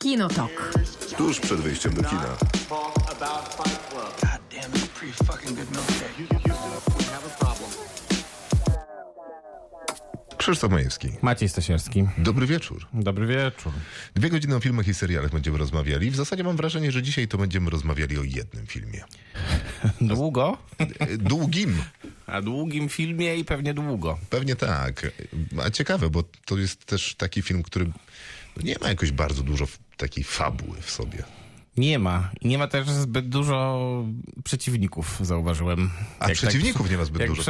Kinotok. Tuż przed wyjściem do kina. Krzysztof Majewski. Maciej Stasierski. Dobry wieczór. Dobry wieczór. 2 godziny o filmach i serialach będziemy rozmawiali. W zasadzie mam wrażenie, że dzisiaj to będziemy rozmawiali o jednym filmie. Długo? Długim. A długim filmie i pewnie długo. Pewnie tak. A ciekawe, bo to jest też taki film, który nie ma jakoś bardzo dużo takiej fabuły w sobie. Nie ma. Nie ma też zbyt dużo przeciwników, zauważyłem. A przeciwników tak, nie ma zbyt dużo?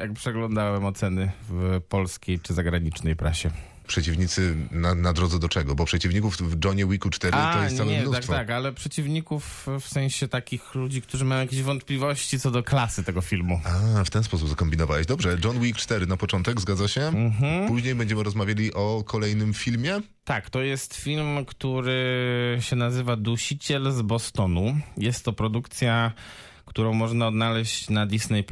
Jak przeglądałem oceny w polskiej czy zagranicznej prasie. Przeciwnicy na drodze do czego? Bo przeciwników w Johnie Wicku 4 to jest całe mnóstwo. Tak, ale przeciwników w sensie takich ludzi, którzy mają jakieś wątpliwości co do klasy tego filmu. A, w ten sposób zakombinowałeś. Dobrze, John Wick 4 na początek, zgadza się? Mhm. Później będziemy rozmawiali o kolejnym filmie? Tak, to jest film, który się nazywa Dusiciel z Bostonu. Jest to produkcja, którą można odnaleźć na Disney+.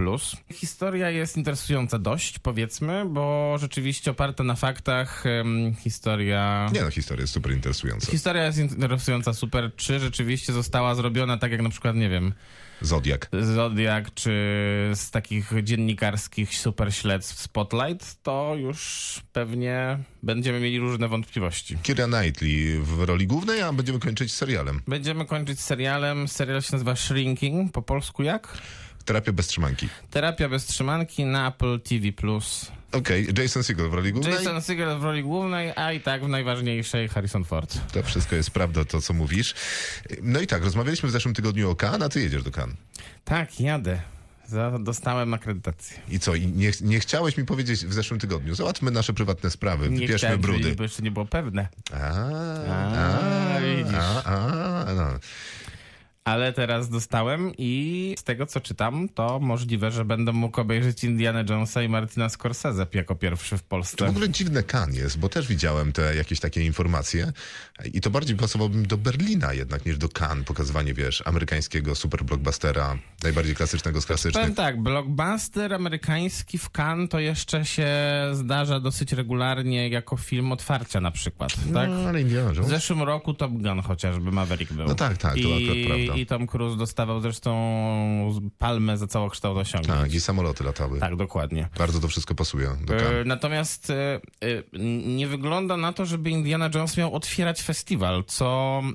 Historia jest interesująca dość, powiedzmy, bo rzeczywiście oparta na faktach historia... Nie no, historia jest super interesująca. Historia jest interesująca, super. Czy rzeczywiście została zrobiona tak jak na przykład, nie wiem... Zodiak, czy z takich dziennikarskich super śledztw Spotlight, to już pewnie będziemy mieli różne wątpliwości. Keira Knightley w roli głównej, a będziemy kończyć serialem. Będziemy kończyć serialem. Serial się nazywa Shrinking. Po polsku jak? Terapia bez trzymanki. Terapia bez trzymanki na Apple TV+. Okej, Jason Segel w roli głównej. Jason Segel w roli głównej, a i tak w najważniejszej Harrison Ford. To wszystko jest prawda, to co mówisz. No i tak, rozmawialiśmy w zeszłym tygodniu o Cannes, a ty jedziesz do Cannes. Tak, jadę. Dostałem akredytację. I co? I nie chciałeś mi powiedzieć w zeszłym tygodniu, załatwmy nasze prywatne sprawy, wypierzmy brudy. Bo jeszcze nie było pewne. Widzisz. Ale teraz dostałem i z tego, co czytam, to możliwe, że będę mógł obejrzeć Indiana Jonesa i Martina Scorsese jako pierwszy w Polsce. To w ogóle dziwne Cannes jest, bo też widziałem te jakieś takie informacje i to bardziej pasowałby mi do Berlina jednak niż do Cannes. Pokazywanie, wiesz, amerykańskiego super blockbustera, najbardziej klasycznego z klasycznych. Powiem tak, blockbuster amerykański w Cannes to jeszcze się zdarza dosyć regularnie jako film otwarcia na przykład. Tak? No, ale Indiana Jones. W zeszłym roku Top Gun chociażby, Maverick był. No tak, to akurat prawda. I Tom Cruise dostawał zresztą palmę za całokształt osiągnięć. Tak, i samoloty latały. Tak, dokładnie. Bardzo to wszystko pasuje do Cannes. Natomiast nie wygląda na to, żeby Indiana Jones miał otwierać festiwal,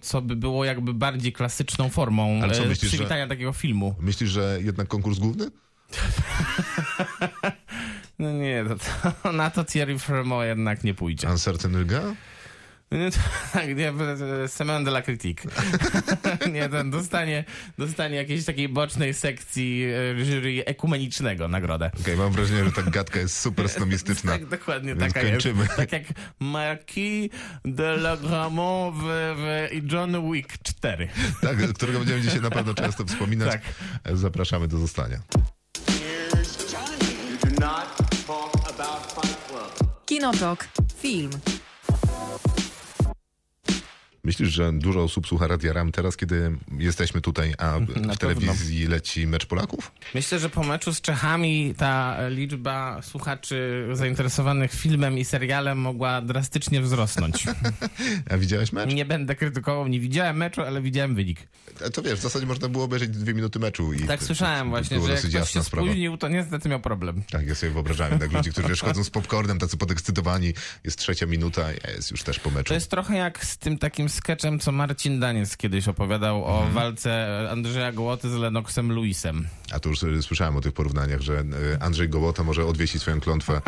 co by było jakby bardziej klasyczną formą przywitania takiego filmu. Myślisz, że jednak konkurs główny? No nie, to na to Thierry Fremont jednak nie pójdzie. Uncertain Regard? Semaine de la Critique. Nie, ten dostanie jakiejś takiej bocznej sekcji jury ekumenicznego nagrodę. Okej, mam wrażenie, że ta gadka jest super snomistyczna. Tak, dokładnie taka kończymy. Jest. Tak jak Marquis de Lagramont i John Wick 4. Tak, którego będziemy dzisiaj na pewno często wspominać. Tak. Zapraszamy do zostania. Kinotok. Film. Myślisz, że dużo osób słucha Radia RAM teraz, kiedy jesteśmy tutaj, a w telewizji leci mecz Polaków? Myślę, że po meczu z Czechami ta liczba słuchaczy zainteresowanych filmem i serialem mogła drastycznie wzrosnąć. A widziałeś mecz? Nie będę krytykował, nie widziałem meczu, ale widziałem wynik. A to wiesz, w zasadzie można było obejrzeć 2 minuty meczu. I tak słyszałem właśnie, że jak ktoś się spóźnił, to niestety miał problem. Tak, ja sobie wyobrażałem. Tak, ludzi, którzy chodzą z popcornem, tacy podekscytowani, jest 3. minuta, jest już też po meczu. To jest trochę jak z tym takim skeczem, co Marcin Daniec kiedyś opowiadał o walce Andrzeja Gołoty z Lennoxem Lewisem. A tu już słyszałem o tych porównaniach, że Andrzej Gołota może odwiesić swoją klątwę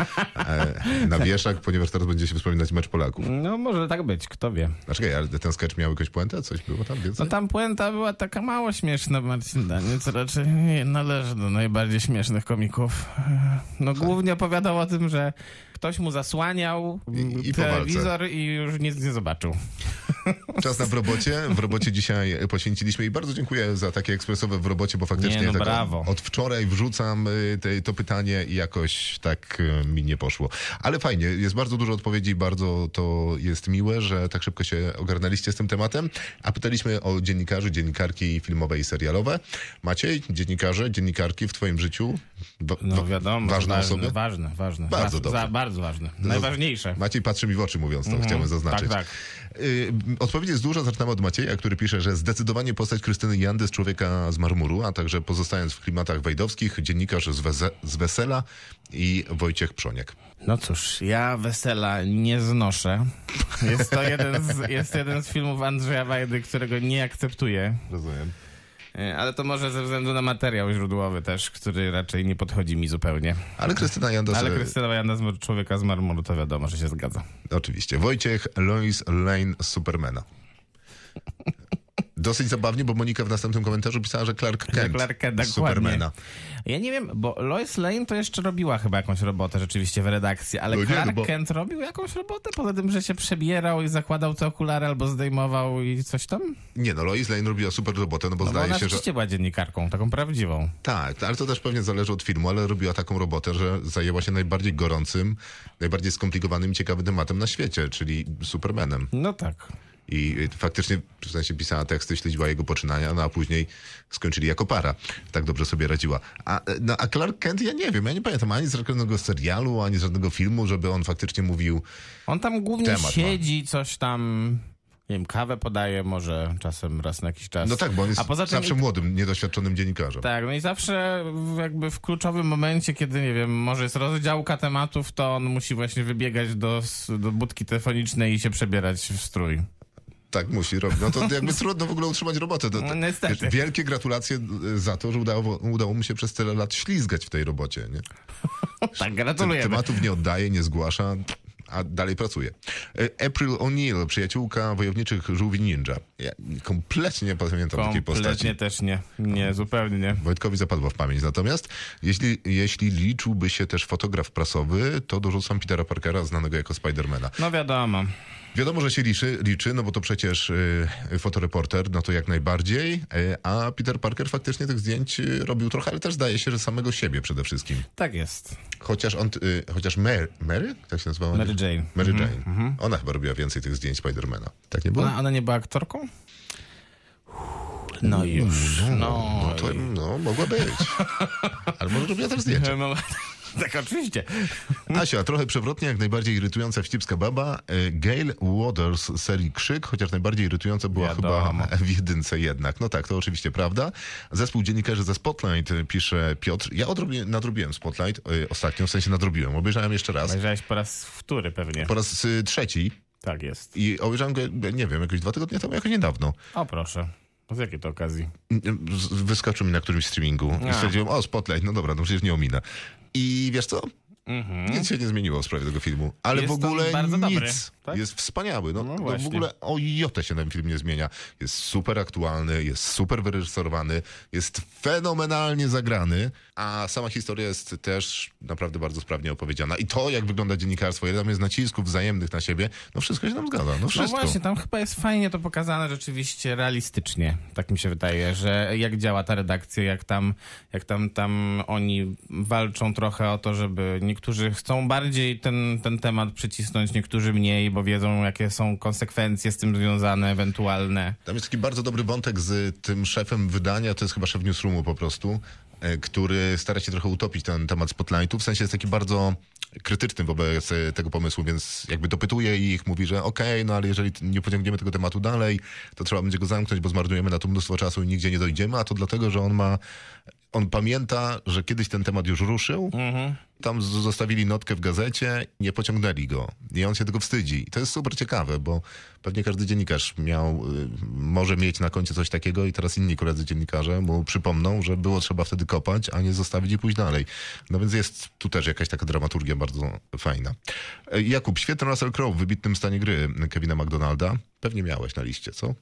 na wieszak, ponieważ teraz będzie się wspominać mecz Polaków. No może tak być, kto wie. Znaczy, ale ten skecz miał jakąś puentę? Coś było tam więcej? No tam puenta była taka mało śmieszna, Marcin Daniec raczej nie należy do najbardziej śmiesznych komików. No głównie opowiadał o tym, że ktoś mu zasłaniał telewizor i już nic nie zobaczył. Czas na robocie. W robocie dzisiaj poświęciliśmy i bardzo dziękuję za takie ekspresowe w robocie, bo faktycznie od wczoraj wrzucam to pytanie i jakoś tak mi nie poszło. Ale fajnie, jest bardzo dużo odpowiedzi i bardzo to jest miłe, że tak szybko się ogarnęliście z tym tematem. A pytaliśmy o dziennikarzy, dziennikarki filmowe i serialowe. Maciej, dziennikarze, dziennikarki w twoim życiu? No wiadomo, ważne osoby? Ważne. Bardzo dobrze. Bardzo ważne. Najważniejsze. Maciej patrzy mi w oczy mówiąc to, chciałem zaznaczyć. Tak. Odpowiedź jest duża. Zaczynamy od Macieja, który pisze, że zdecydowanie postać Krystyny Jandy z Człowieka z Marmuru, a także pozostając w klimatach wejdowskich, dziennikarz z Wesela i Wojciech Przoniak. No cóż, ja Wesela nie znoszę. Jest to jeden z filmów Andrzeja Wajdy, którego nie akceptuję. Rozumiem. Ale to może ze względu na materiał źródłowy też, który raczej nie podchodzi mi zupełnie. Ale Krystyna Janda z Człowieka z Marmuru, to wiadomo, że się zgadza. Oczywiście. Wojciech Lois Lane z Supermana. Dosyć zabawnie, bo Monika w następnym komentarzu pisała, że Clark Kent z Supermana. Ja nie wiem, bo Lois Lane to jeszcze robiła chyba jakąś robotę rzeczywiście w redakcji, ale Clark Kent robił jakąś robotę poza tym, że się przebierał i zakładał te okulary albo zdejmował i coś tam? Nie, no Lois Lane robiła super robotę, no bo zdaje się, że... Ona rzeczywiście była dziennikarką, taką prawdziwą. Tak, ale to też pewnie zależy od filmu, ale robiła taką robotę, że zajęła się najbardziej gorącym, najbardziej skomplikowanym i ciekawym tematem na świecie, czyli Supermanem. No tak. I faktycznie, w sensie pisała teksty, śledziła jego poczynania, no a później skończyli jako para. Tak dobrze sobie radziła. A Clark Kent, ja nie wiem, ja nie pamiętam ani z żadnego serialu, ani z żadnego filmu, żeby on faktycznie mówił. On tam głównie siedzi, coś tam, nie wiem, kawę podaje może czasem raz na jakiś czas. No tak, bo on jest zawsze młodym, niedoświadczonym dziennikarzem. Tak, no i zawsze jakby w kluczowym momencie, kiedy, nie wiem, może jest rozdziałka tematów, to on musi właśnie wybiegać do budki telefonicznej i się przebierać w strój. Tak, musi robić. No to jakby trudno w ogóle utrzymać robotę. Niestety. Wielkie gratulacje za to, że udało mu się przez tyle lat ślizgać w tej robocie. Nie? Tak, gratulujemy. Tematów nie oddaje, nie zgłasza, a dalej pracuje. April O'Neil, przyjaciółka wojowniczych żółwi ninja. Ja kompletnie nie pamiętam takiej postaci. Kompletnie też nie. Nie, zupełnie nie. Wojtkowi zapadła w pamięć. Natomiast jeśli liczyłby się też fotograf prasowy, to dorzucam Petera Parkera, znanego jako Spidermana. No wiadomo. Wiadomo, że się liczy, no bo to przecież fotoreporter, no to jak najbardziej, a Peter Parker faktycznie tych zdjęć robił trochę, ale też zdaje się, że samego siebie przede wszystkim. Tak jest. Chociaż Mary? Tak się nazywała? Mary Jane. Mhm. Ona chyba robiła więcej tych zdjęć Spidermana. Tak nie było? Ona nie była aktorką? No już. No, mogła być. Ale może robiła też zdjęcia. Tak, oczywiście. Asia, trochę przewrotnie, jak najbardziej irytująca wścibska baba. Gail Waters z serii Krzyk, chociaż najbardziej irytująca była chyba w jedynce jednak. No tak, to oczywiście prawda. Zespół dziennikarzy ze Spotlight, pisze Piotr. Ja nadrobiłem Spotlight ostatnio, w sensie nadrobiłem. Obejrzałem jeszcze raz. Obejrzałeś po raz wtóry pewnie. Po raz trzeci. Tak jest. I obejrzałem go, nie wiem, jakieś 2 tygodnie temu, jakoś niedawno. O proszę. Z jakiej to okazji? Wyskoczył mi na którymś streamingu. I stwierdziłem, Spotlight, no dobra, no przecież nie ominę. I wiesz co? Nic się nie zmieniło w sprawie tego filmu. Ale jest w ogóle bardzo nic. Dobry, tak? Jest wspaniały. No w ogóle o jotę się ten film nie zmienia. Jest super aktualny, jest super wyreżyserowany, jest fenomenalnie zagrany, a sama historia jest też naprawdę bardzo sprawnie opowiedziana. I to, jak wygląda dziennikarstwo, ile tam jest nacisków wzajemnych na siebie, no wszystko się nam zgadza. No właśnie, tam chyba jest fajnie to pokazane rzeczywiście realistycznie. Tak mi się wydaje, że jak działa ta redakcja, jak tam oni walczą trochę o to, żeby niektórzy chcą bardziej ten temat przycisnąć, niektórzy mniej, bo wiedzą, jakie są konsekwencje z tym związane, ewentualne. Tam jest taki bardzo dobry wątek z tym szefem wydania, to jest chyba szef newsroomu po prostu, który stara się trochę utopić ten temat Spotlightu, w sensie jest taki bardzo krytyczny wobec tego pomysłu, więc jakby dopytuje ich, mówi, że okej, ale jeżeli nie pociągniemy tego tematu dalej, to trzeba będzie go zamknąć, bo zmarnujemy na to mnóstwo czasu i nigdzie nie dojdziemy, a to dlatego, że on pamięta, że kiedyś ten temat już ruszył, tam zostawili notkę w gazecie, nie pociągnęli go i on się tego wstydzi. I to jest super ciekawe, bo pewnie każdy dziennikarz może mieć na koncie coś takiego i teraz inni koledzy dziennikarze mu przypomną, że było trzeba wtedy kopać, a nie zostawić i pójść dalej. No więc jest tu też jakaś taka dramaturgia bardzo fajna. Jakub, świetny Russell Crowe w wybitnym stanie gry Kevina McDonalda. Pewnie miałeś na liście, co?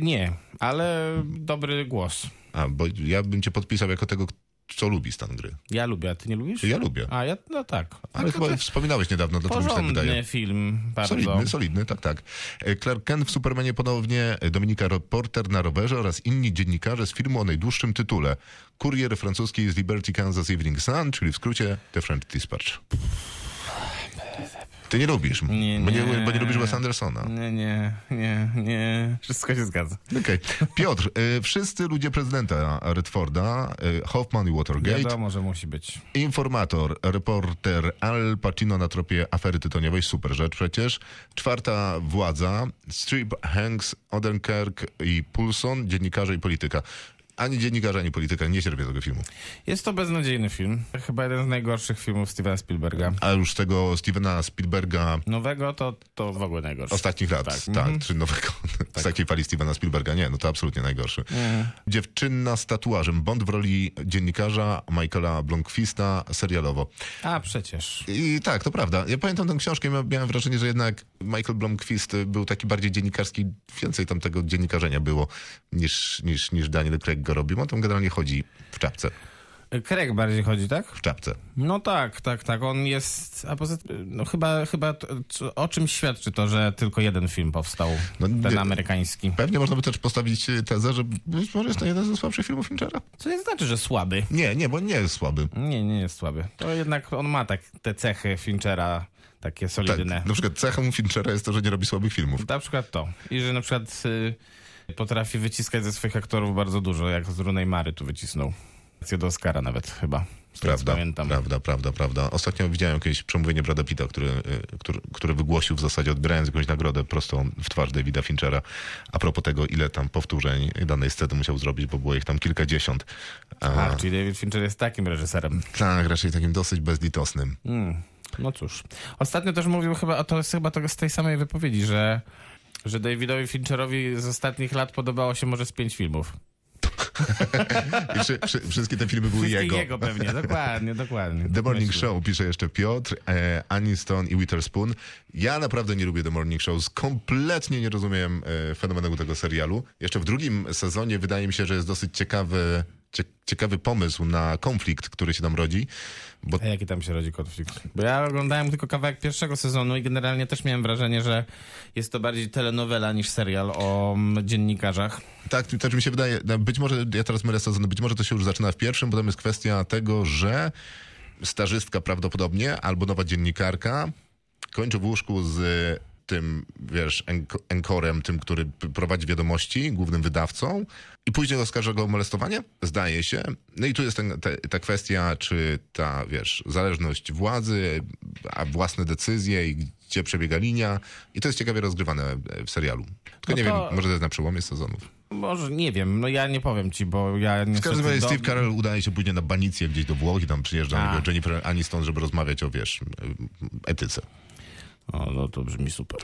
Nie, ale dobry głos. Bo ja bym cię podpisał jako tego, co lubi stan gry. Ja lubię, a ty nie lubisz? Ja lubię. No tak. Ale chyba wspominałeś niedawno, dlaczego mi się tak wydaje. Porządny film, bardzo. Solidny, tak. Clark Kent w Supermanie ponownie, Dominika Porter na rowerze oraz inni dziennikarze z filmu o najdłuższym tytule. Kurier francuski z Liberty Kansas Evening Sun, czyli w skrócie The French Dispatch. Ty nie lubisz, bo nie lubisz Wes Andersona. Nie. Wszystko się zgadza. Okej. Piotr, wszyscy ludzie prezydenta Redforda, Hoffman i Watergate. Wiadomo, że musi być. Informator, reporter Al Pacino na tropie afery tytoniowej, super rzecz przecież. Czwarta władza, Strip, Hanks, Odenkirk i Poulson, dziennikarze i polityka. Ani dziennikarza, ani polityka. Nie cierpię tego filmu. Jest to beznadziejny film. Chyba jeden z najgorszych filmów Stevena Spielberga. A już tego Stevena Spielberga... Nowego to w ogóle najgorszy. Ostatnich lat, tak. Czy nowego. Tak. Z takiej fali Stevena Spielberga. Nie, no to absolutnie najgorszy. Dziewczyna z tatuażem. Bond w roli dziennikarza Michaela Blomqvista serialowo. A przecież. I tak, to prawda. Ja pamiętam tę książkę i miałem wrażenie, że jednak Michael Blomqvist był taki bardziej dziennikarski. Więcej tam tego dziennikarzenia było niż Daniel Craig robił, on tam generalnie chodzi w czapce. Craig bardziej chodzi, tak? W czapce. No tak. On jest... A poza tym, no chyba o czym świadczy to, że tylko jeden film powstał, ten amerykański? Pewnie można by też postawić tezę, że być może jest to jeden ze słabszych filmów Finchera. Co nie znaczy, że słaby. Nie, bo nie jest słaby. Nie jest słaby. To jednak on ma tak te cechy Finchera, takie solidne. Tak, na przykład cechą Finchera jest to, że nie robi słabych filmów. Na przykład to. I że na przykład... Potrafi wyciskać ze swoich aktorów bardzo dużo, jak z Rooney Mary tu wycisnął. Do Oscara nawet chyba. Prawda. Ostatnio widziałem jakieś przemówienie Brada Pitta, który wygłosił w zasadzie, odbierając jakąś nagrodę prosto w twarz Davida Finchera, a propos tego, ile tam powtórzeń danej sceny musiał zrobić, bo było ich tam kilkadziesiąt. Czyli David Fincher jest takim reżyserem. Tak, raczej takim dosyć bezlitosnym. No cóż. Ostatnio też mówił chyba z tej samej wypowiedzi, że Davidowi Fincherowi z ostatnich lat podobało się może z 5 filmów. Wszystkie te filmy były jego. Jego pewnie, dokładnie. The Morning Show, pisze jeszcze Piotr, Aniston i Witherspoon. Ja naprawdę nie lubię The Morning Show. Kompletnie nie rozumiem fenomenu tego serialu. Jeszcze w drugim sezonie wydaje mi się, że jest dosyć ciekawy pomysł na konflikt, który się tam rodzi. Bo... A jaki tam się rodzi konflikt? Bo ja oglądałem tylko kawałek pierwszego sezonu i generalnie też miałem wrażenie, że jest to bardziej telenowela niż serial o dziennikarzach. Tak, też mi się wydaje, być może, ja teraz mylę sezony, być może to się już zaczyna w pierwszym, potem jest kwestia tego, że stażystka prawdopodobnie, albo nowa dziennikarka kończy w łóżku z tym, wiesz, enkorem, tym, który prowadzi wiadomości, głównym wydawcą, i później oskarża go o molestowanie? Zdaje się. No i tu jest ta kwestia, czy ta, wiesz, zależność władzy, a własne decyzje i gdzie przebiega linia. I to jest ciekawie rozgrywane w serialu. Tylko nie wiem, może to jest na przełomie sezonów. Może, nie wiem, no ja nie powiem ci, bo ja nie... W każdym razie Steve Carell udaje się później na banicję gdzieś do Włoch i tam przyjeżdża Jennifer Aniston, żeby rozmawiać o, wiesz, etyce. O, no to brzmi super.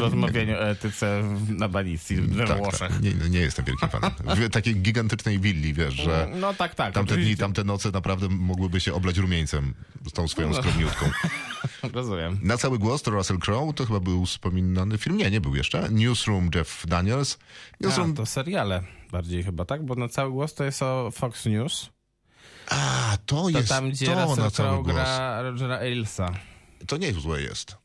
Rozmawianie o etyce na Balicji, we Włoszech. Tak. Nie jestem wielkim fanem. W takiej gigantycznej willi, wiesz, że tak, tamte dni, tamte noce naprawdę mogłyby się oblać rumieńcem z tą swoją skromniutką. Rozumiem. Na cały głos to Russell Crowe, to chyba był wspominany film. Nie był jeszcze. Newsroom, Jeff Daniels. Newsroom... to seriale bardziej chyba, tak? Bo na cały głos to jest o Fox News. A, to jest tam, gdzie Russell na cały głos gra Rogera Ailsa. To niezłe jest.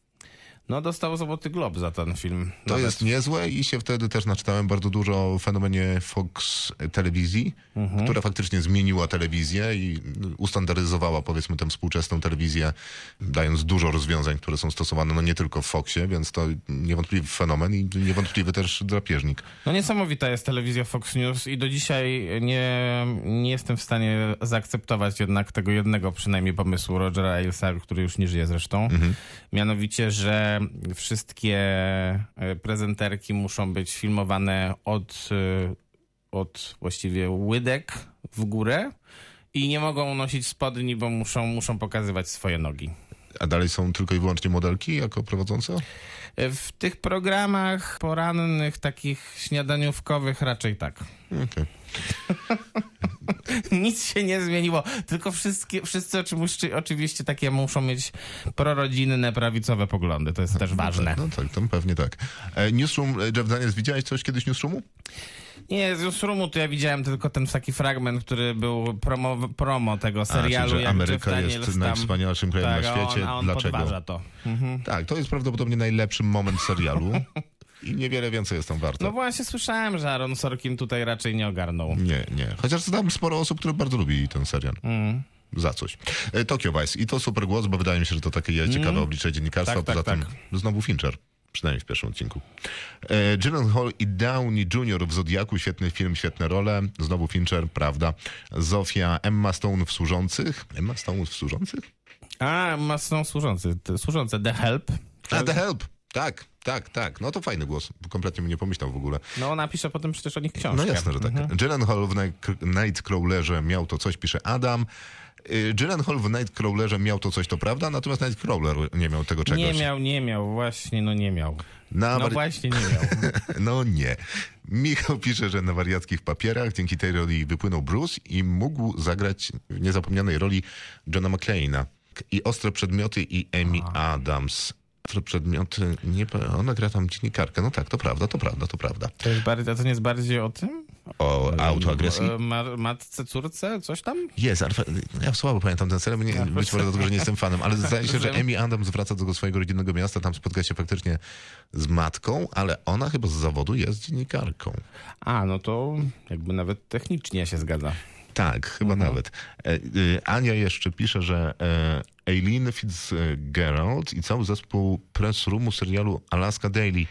No, dostał Złoty Glob za ten film. To jest niezłe i się wtedy też naczytałem bardzo dużo o fenomenie Fox telewizji, która faktycznie zmieniła telewizję i ustandaryzowała, powiedzmy, tę współczesną telewizję, dając dużo rozwiązań, które są stosowane, no nie tylko w Foxie, więc to niewątpliwy fenomen i niewątpliwy też drapieżnik. No niesamowita jest telewizja Fox News i do dzisiaj nie jestem w stanie zaakceptować jednak tego jednego przynajmniej pomysłu Rogera Ailsa, który już nie żyje zresztą, mianowicie, że wszystkie prezenterki muszą być filmowane od właściwie łydek w górę i nie mogą nosić spodni, bo muszą pokazywać swoje nogi. A dalej są tylko i wyłącznie modelki jako prowadzące? W tych programach porannych, takich śniadaniówkowych raczej tak. Okej. Nic się nie zmieniło, tylko wszyscy oczywiście takie muszą mieć prorodzinne, prawicowe poglądy, to jest też ważne. No tak, to pewnie tak. Newsroom, Jeff Daniels, widziałeś coś kiedyś Newsroomu? Nie, z Newsroomu to ja widziałem tylko ten taki fragment, który był promo tego serialu. Czyli, że jak Ameryka jest najwspanialszym krajem na świecie. A on dlaczego? Podważa to. Tak, to jest prawdopodobnie najlepszy moment serialu. I niewiele więcej jest tam warte. No właśnie słyszałem, że Aaron Sorkin tutaj raczej nie ogarnął. Nie. Chociaż znam sporo osób, które bardzo lubi ten serial. za coś. Tokio Vice. I to super głos, bo wydaje mi się, że to takie ciekawe oblicze dziennikarstwa. Poza tym znowu Fincher. Przynajmniej w pierwszym odcinku. Gyllenhaal i Downey Jr. w Zodiaku. Świetny film, świetne role. Znowu Fincher, prawda. Zofia, Emma Stone w Służących. Emma Stone w Służących? A, Emma Stone w Służących. Służące, The Help. A, The Help. Tak. No to fajny głos. Kompletnie mi nie pomyślał w ogóle. No ona pisze potem przecież o nich książkę. No jasne, że tak. Gyllenhaal w Nightcrawlerze miał to coś, pisze Adam. Gyllenhaal w Nightcrawlerze miał to coś, to prawda? Natomiast Nightcrawler nie miał tego czegoś. Nie miał. No właśnie nie miał. No nie. Michał pisze, że na wariackich papierach dzięki tej roli wypłynął Bruce i mógł zagrać w niezapomnianej roli Johna McClane'a. I Ostre Przedmioty i Amy Adams. Przedmioty, nie, ona gra tam dziennikarkę. No tak, to prawda. To nie jest bardziej o tym? O autoagresji? Matce, córce, coś tam? Jest, ja słabo pamiętam ten serial, być może dlatego, że nie jestem fanem, ale zdaje się, że Amy Adams wraca do swojego rodzinnego miasta, tam spotka się faktycznie z matką, ale ona chyba z zawodu jest dziennikarką. A, no to jakby nawet technicznie się zgadza. Tak, chyba nawet. Ania jeszcze pisze, że Eileen Fitzgerald i cały zespół press roomu serialu Alaska Daily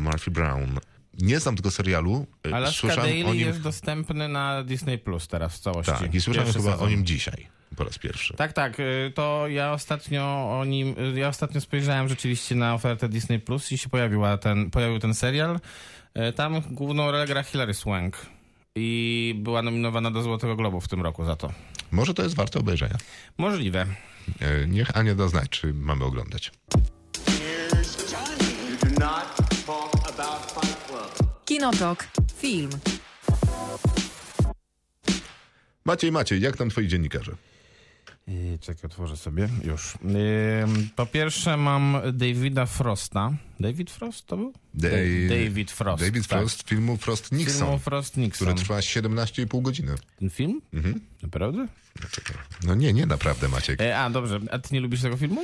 Murphy Brown. Nie znam tego serialu. Alaska Daily jest dostępny na Disney Plus teraz w całości. Tak, i słyszałem chyba o nim dzisiaj po raz pierwszy. Tak. To ja ostatnio spojrzałem rzeczywiście na ofertę Disney Plus i się pojawił ten serial. Tam główną rolę gra Hilary Swank. I była nominowana do Złotego Globu w tym roku za to. Może to jest warte obejrzenia. Możliwe. Niech Ania da znać, czy mamy oglądać. Kinotok. Film. Maciej, jak tam twoi dziennikarze? Czekaj, otworzę sobie. Już. Po pierwsze mam Davida Frosta. David Frost to był? David Frost. David Frost, tak. Filmu Frost Nixon. Który trwa 17,5 godziny. Ten film? Mhm. Naprawdę? No nie, naprawdę, Maciek. Dobrze. A ty nie lubisz tego filmu?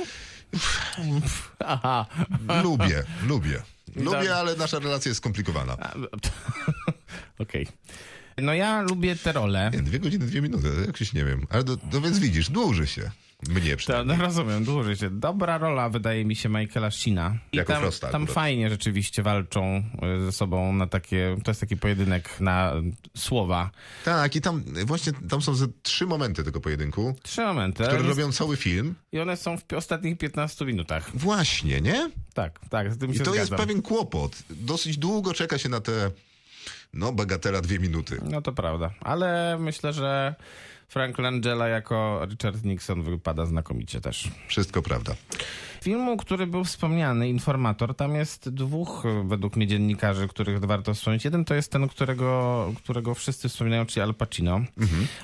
Lubię. Lubię, ale nasza relacja jest skomplikowana. Okej. No ja lubię te role. 2 godziny, 2 minuty, jakoś nie wiem. Ale więc widzisz, dłuży się. Mnie przynajmniej. No rozumiem, dłuży się. Dobra rola wydaje mi się Michaela Sheena. Jako Frosta. Tam fajnie rzeczywiście walczą ze sobą na takie, to jest taki pojedynek na słowa. Tak, i tam są ze 3 momenty tego pojedynku. 3 momenty. Które robią cały film. I one są w ostatnich 15 minutach. Właśnie, nie? Tak, z tym się zgadzam. I to jest pewien kłopot. Dosyć długo czeka się na te... No, bagatela 2 minuty. No to prawda, ale myślę, że Frank Langella jako Richard Nixon wypada znakomicie też. Wszystko prawda. Filmu, który był wspomniany, Informator, tam jest 2 według mnie dziennikarzy, których warto wspomnieć. Jeden to jest ten, którego wszyscy wspominają, czyli Al Pacino,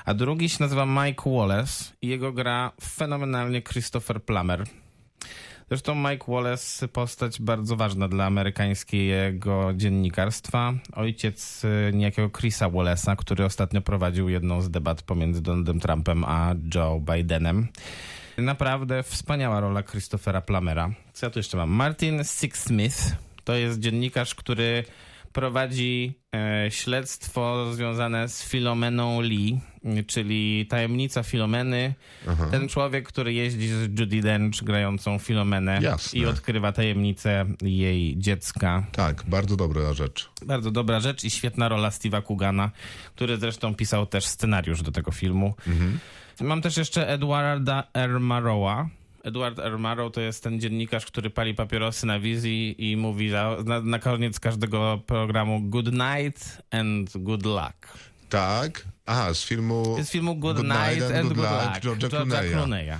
a drugi się nazywa Mike Wallace i jego gra fenomenalnie Christopher Plummer. Zresztą Mike Wallace, postać bardzo ważna dla amerykańskiego dziennikarstwa. Ojciec niejakiego Chrisa Wallace'a, który ostatnio prowadził jedną z debat pomiędzy Donaldem Trumpem a Joe Bidenem. Naprawdę wspaniała rola Christophera Plummera. Co ja tu jeszcze mam? Martin Sixsmith to jest dziennikarz, który prowadzi śledztwo związane z Filomeną Lee, czyli Tajemnica Filomeny. Aha. Ten człowiek, który jeździ z Judi Dench grającą Filomenę. Jasne. I odkrywa tajemnicę jej dziecka. Tak, bardzo dobra rzecz. Bardzo dobra rzecz i świetna rola Steve'a Coogana, który zresztą pisał też scenariusz do tego filmu. Mhm. Mam też jeszcze Edwarda R. Murrowa. Edward R. Murrow to jest ten dziennikarz, który pali papierosy na wizji i mówi na koniec każdego programu good night and good luck. Tak. Aha, z filmu Good Night and Good Luck George'a Clooney'a.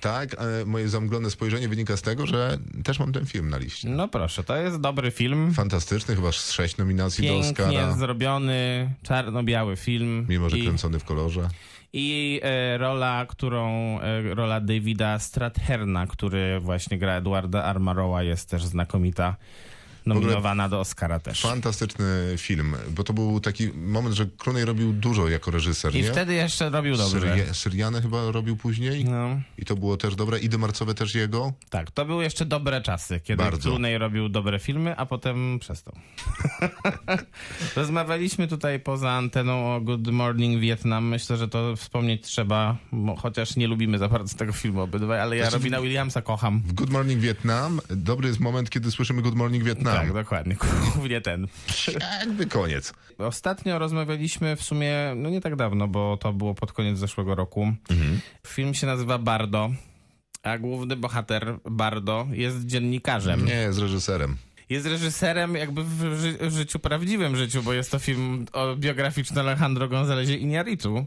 Tak, moje zamglone spojrzenie wynika z tego, że też mam ten film na liście. No proszę, to jest dobry film. Fantastyczny, chyba 6 nominacji do Oscara. Pięknie zrobiony, czarno-biały film. Mimo, że kręcony w kolorze. I rola Davida Stratherna, który właśnie gra Edwarda R. Murrowa, jest też znakomita. nominowana do Oscara też. Fantastyczny film, bo to był taki moment, że Clooney robił dużo jako reżyser. I nie? Wtedy jeszcze robił dobrze. Syrianę chyba robił później i to było też dobre. Idy marcowe też jego. Tak, to były jeszcze dobre czasy, kiedy Clooney robił dobre filmy, a potem przestał. Rozmawialiśmy tutaj poza anteną o Good Morning Vietnam. Myślę, że to wspomnieć trzeba, chociaż nie lubimy za bardzo tego filmu obydwaj, ale ja Robina Williamsa kocham. W Good Morning Vietnam dobry jest moment, kiedy słyszymy Good Morning Vietnam. Tak, dokładnie. Głównie ten. Jakby koniec. Ostatnio rozmawialiśmy w sumie, no nie tak dawno, bo to było pod koniec zeszłego roku. Mhm. Film się nazywa Bardo, a główny bohater Bardo jest dziennikarzem. Nie, jest reżyserem. Jest reżyserem jakby w życiu, prawdziwym życiu, bo jest to film biograficzny Alejandro Gonzalezie Iñárritu,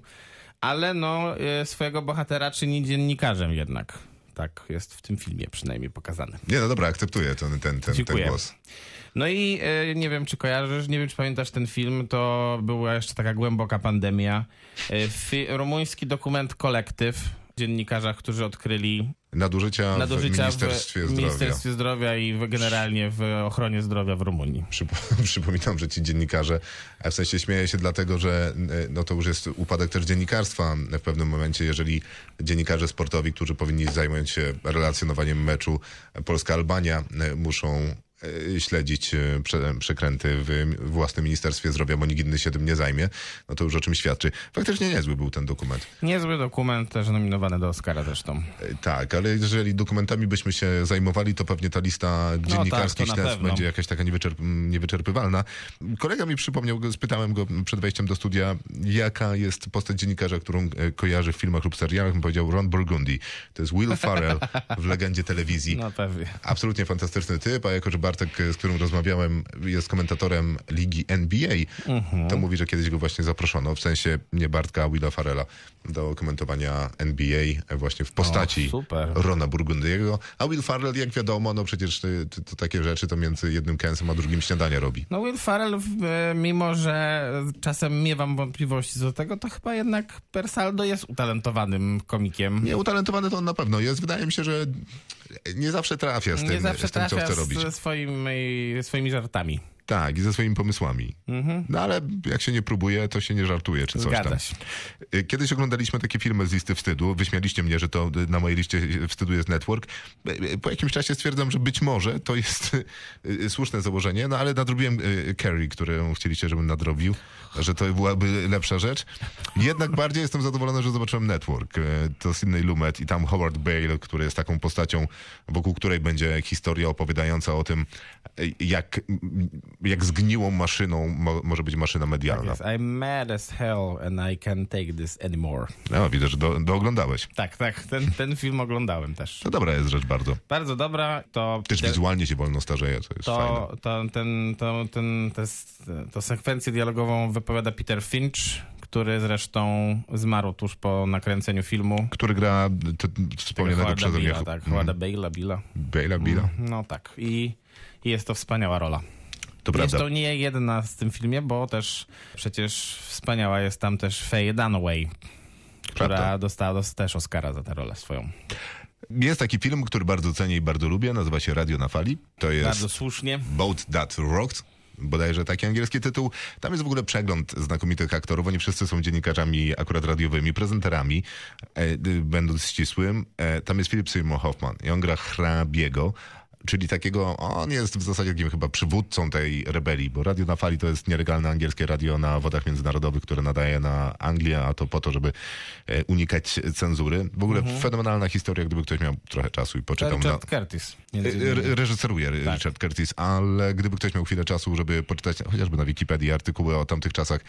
ale no swojego bohatera czyni dziennikarzem jednak. Tak jest w tym filmie przynajmniej pokazane. Nie, no dobra, akceptuję ten głos. No i nie wiem, czy kojarzysz, nie wiem, czy pamiętasz ten film, to była jeszcze taka głęboka pandemia. Rumuński dokument Kolektyw, dziennikarzach, którzy odkryli nadużycia w Ministerstwie Zdrowia i generalnie w ochronie zdrowia w Rumunii. Przypominam, że ci dziennikarze, w sensie śmieję się dlatego, że no to już jest upadek też dziennikarstwa w pewnym momencie, jeżeli dziennikarze sportowi, którzy powinni zajmować się relacjonowaniem meczu Polska-Albania, muszą śledzić przekręty w własnym Ministerstwie Zdrowia, bo nikt inny się tym nie zajmie, no to już o czym świadczy. Faktycznie niezły był ten dokument. Niezły dokument, też nominowany do Oscara zresztą. Tak, ale jeżeli dokumentami byśmy się zajmowali, to pewnie ta lista dziennikarskich śledztw będzie jakaś taka niewyczerpywalna. Kolega mi przypomniał, spytałem go przed wejściem do studia, jaka jest postać dziennikarza, którą kojarzy w filmach lub serialach. On powiedział Ron Burgundy. To jest Will Farrell w Legendzie Telewizji. No pewnie. Absolutnie fantastyczny typ, a jako, że Bartek, z którym rozmawiałem, jest komentatorem ligi NBA, to mówi, że kiedyś go właśnie zaproszono, w sensie nie Bartka, Willa Farrella, do komentowania NBA właśnie w postaci Rona Burgundy'ego. A Will Farrell, jak wiadomo, no przecież to takie rzeczy to między jednym kęsem a drugim śniadanie robi. No Will Farrell, mimo że czasem miewam wątpliwości co do tego, to chyba jednak per saldo jest utalentowanym komikiem. Nie, utalentowany to on na pewno jest. Wydaje mi się, że nie zawsze trafia z tym, co chce robić. Swoimi żartami. Tak, i ze swoimi pomysłami. No ale jak się nie próbuje, to się nie żartuje, czy coś tam. Kiedyś oglądaliśmy takie filmy z listy wstydu. Wyśmialiście mnie, że to na mojej liście wstydu jest Network. Po jakimś czasie stwierdzam, że być może to jest słuszne założenie, no ale nadrobiłem Carrie, którą chcieliście, żebym nadrobił, że to byłaby lepsza rzecz. Jednak bardziej jestem zadowolony, że zobaczyłem Network. To Sidney Lumet i tam Howard Bale, który jest taką postacią, wokół której będzie historia opowiadająca o tym, jak zgniłą maszyną może być maszyna medialna. Yes, I'm mad as hell and I can't take this anymore. No, widzę, że dooglądałeś. Tak, ten film oglądałem też. To dobra jest rzecz bardzo. Bardzo dobra. To też wizualnie się wolno starzeje, to jest fajne. To sekwencję dialogową wypowiada Peter Finch, który zresztą zmarł tuż po nakręceniu filmu. Który gra wspomnianego przeze mnie. Tak, Howarda Bale'a. No tak. I jest to wspaniała rola. To nie jedna w tym filmie, bo też przecież wspaniała jest tam też Faye Dunaway, która dostała też Oscara za tę rolę swoją. Jest taki film, który bardzo cenię i bardzo lubię, nazywa się Radio na Fali. To jest bardzo słusznie. Boat That Rocked. Bodajże taki angielski tytuł. Tam jest w ogóle przegląd znakomitych aktorów. Oni wszyscy są dziennikarzami akurat radiowymi, prezenterami, będąc ścisłym. Tam jest Philip Seymour Hoffman i on gra hrabiego. Czyli takiego, on jest w zasadzie takim chyba przywódcą tej rebelii, bo Radio na Fali to jest nielegalne angielskie radio na wodach międzynarodowych, które nadaje na Anglię, a to po to, żeby unikać cenzury. W ogóle fenomenalna historia, gdyby ktoś miał trochę czasu i poczytał. Richard Curtis. Reżyseruje Richard Curtis, ale gdyby ktoś miał chwilę czasu, żeby poczytać chociażby na Wikipedii artykuły o tamtych czasach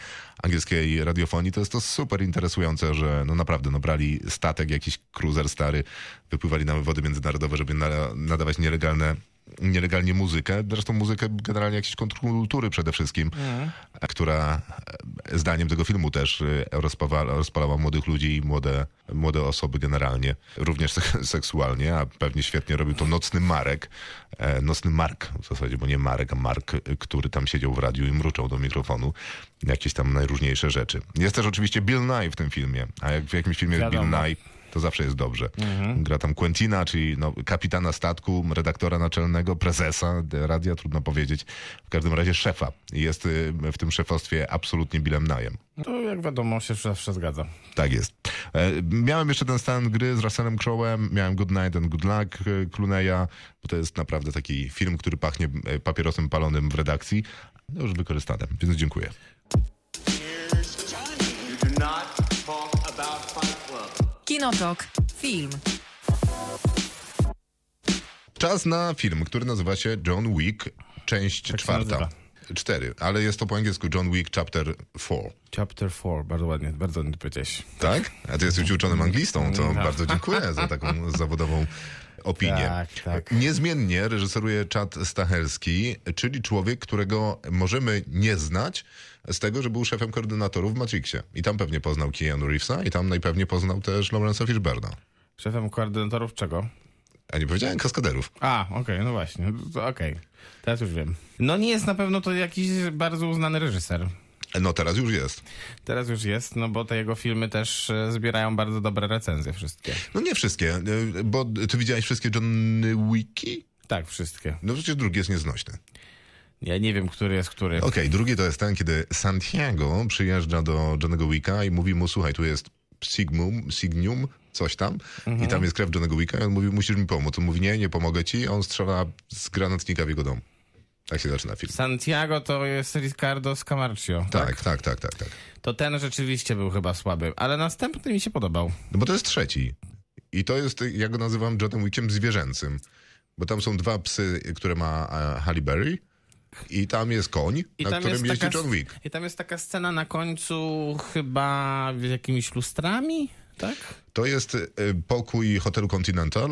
angielskiej radiofonii, to jest to super interesujące, że no naprawdę, no brali statek, jakiś cruiser stary, wypływali na wody międzynarodowe, żeby nadawać nielegalnie muzykę. Zresztą muzykę generalnie jakiejś kontrkultury przede wszystkim, która zdaniem tego filmu też rozpalała młodych ludzi i młode osoby generalnie. Również seksualnie, a pewnie świetnie robił to Nocny Mark w zasadzie, bo nie Marek, a Mark, który tam siedział w radiu i mruczał do mikrofonu. Jakieś tam najróżniejsze rzeczy. Jest też oczywiście Bill Nye w tym filmie, a jak w jakimś filmie jest Bill Nye, to zawsze jest dobrze. Mhm. Gra tam Quentina, czyli no, kapitana statku, redaktora naczelnego, prezesa radia, trudno powiedzieć. W każdym razie szefa. Jest w tym szefostwie absolutnie Billem Najem. To jak wiadomo, się zawsze zgadza. Tak jest. Miałem jeszcze ten stan gry z Russellem Crowe'em, miałem Good Night and Good Luck Clooney'a, bo to jest naprawdę taki film, który pachnie papierosem palonym w redakcji. No już wykorzystane, więc dziękuję. Kinotok. Film. Czas na film, który nazywa się John Wick, część czwarta. 4, ale jest to po angielsku John Wick Chapter 4. Chapter 4, bardzo ładnie, bardzo ładnie powiedziałeś. Tak? A ty jesteś uczonym anglistą, to bardzo dziękuję za taką zawodową opinię. Tak, tak. Niezmiennie reżyseruje Chad Stahelski, czyli człowiek, którego możemy nie znać z tego, że był szefem koordynatorów w Matrixie. I tam pewnie poznał Keanu Reevesa i tam najpewniej poznał też Lawrence'a Fishburna. Szefem koordynatorów czego? A nie powiedziałem kaskaderów. A, okej, no właśnie. Okej, teraz już wiem. No nie jest na pewno to jakiś bardzo uznany reżyser. No teraz już jest. Teraz już jest, no bo te jego filmy też zbierają bardzo dobre recenzje wszystkie. No nie wszystkie, bo ty widziałeś wszystkie John Wicki? Tak, wszystkie. No przecież drugi jest nieznośny. Ja nie wiem, który jest który. Okej, drugi to jest ten, kiedy Santiago przyjeżdża do Johnnego Wicka i mówi mu, słuchaj, tu jest Signum, coś tam. Mhm. I tam jest krew Johnnego Wicka i on mówi, musisz mi pomóc. On mówi, nie pomogę ci. On strzela z granatnika w jego dom. Tak się zaczyna film. Santiago to jest Ricardo Scamarcio. Tak. To ten rzeczywiście był chyba słaby, ale następny mi się podobał. No bo to jest trzeci. I to jest, ja go nazywam Johnem Wickiem zwierzęcym. Bo tam są dwa psy, które ma Halle Berry. I tam jest koń, na którym jeździ John Wick. I tam jest taka scena na końcu chyba z jakimiś lustrami, tak? To jest pokój hotelu Continental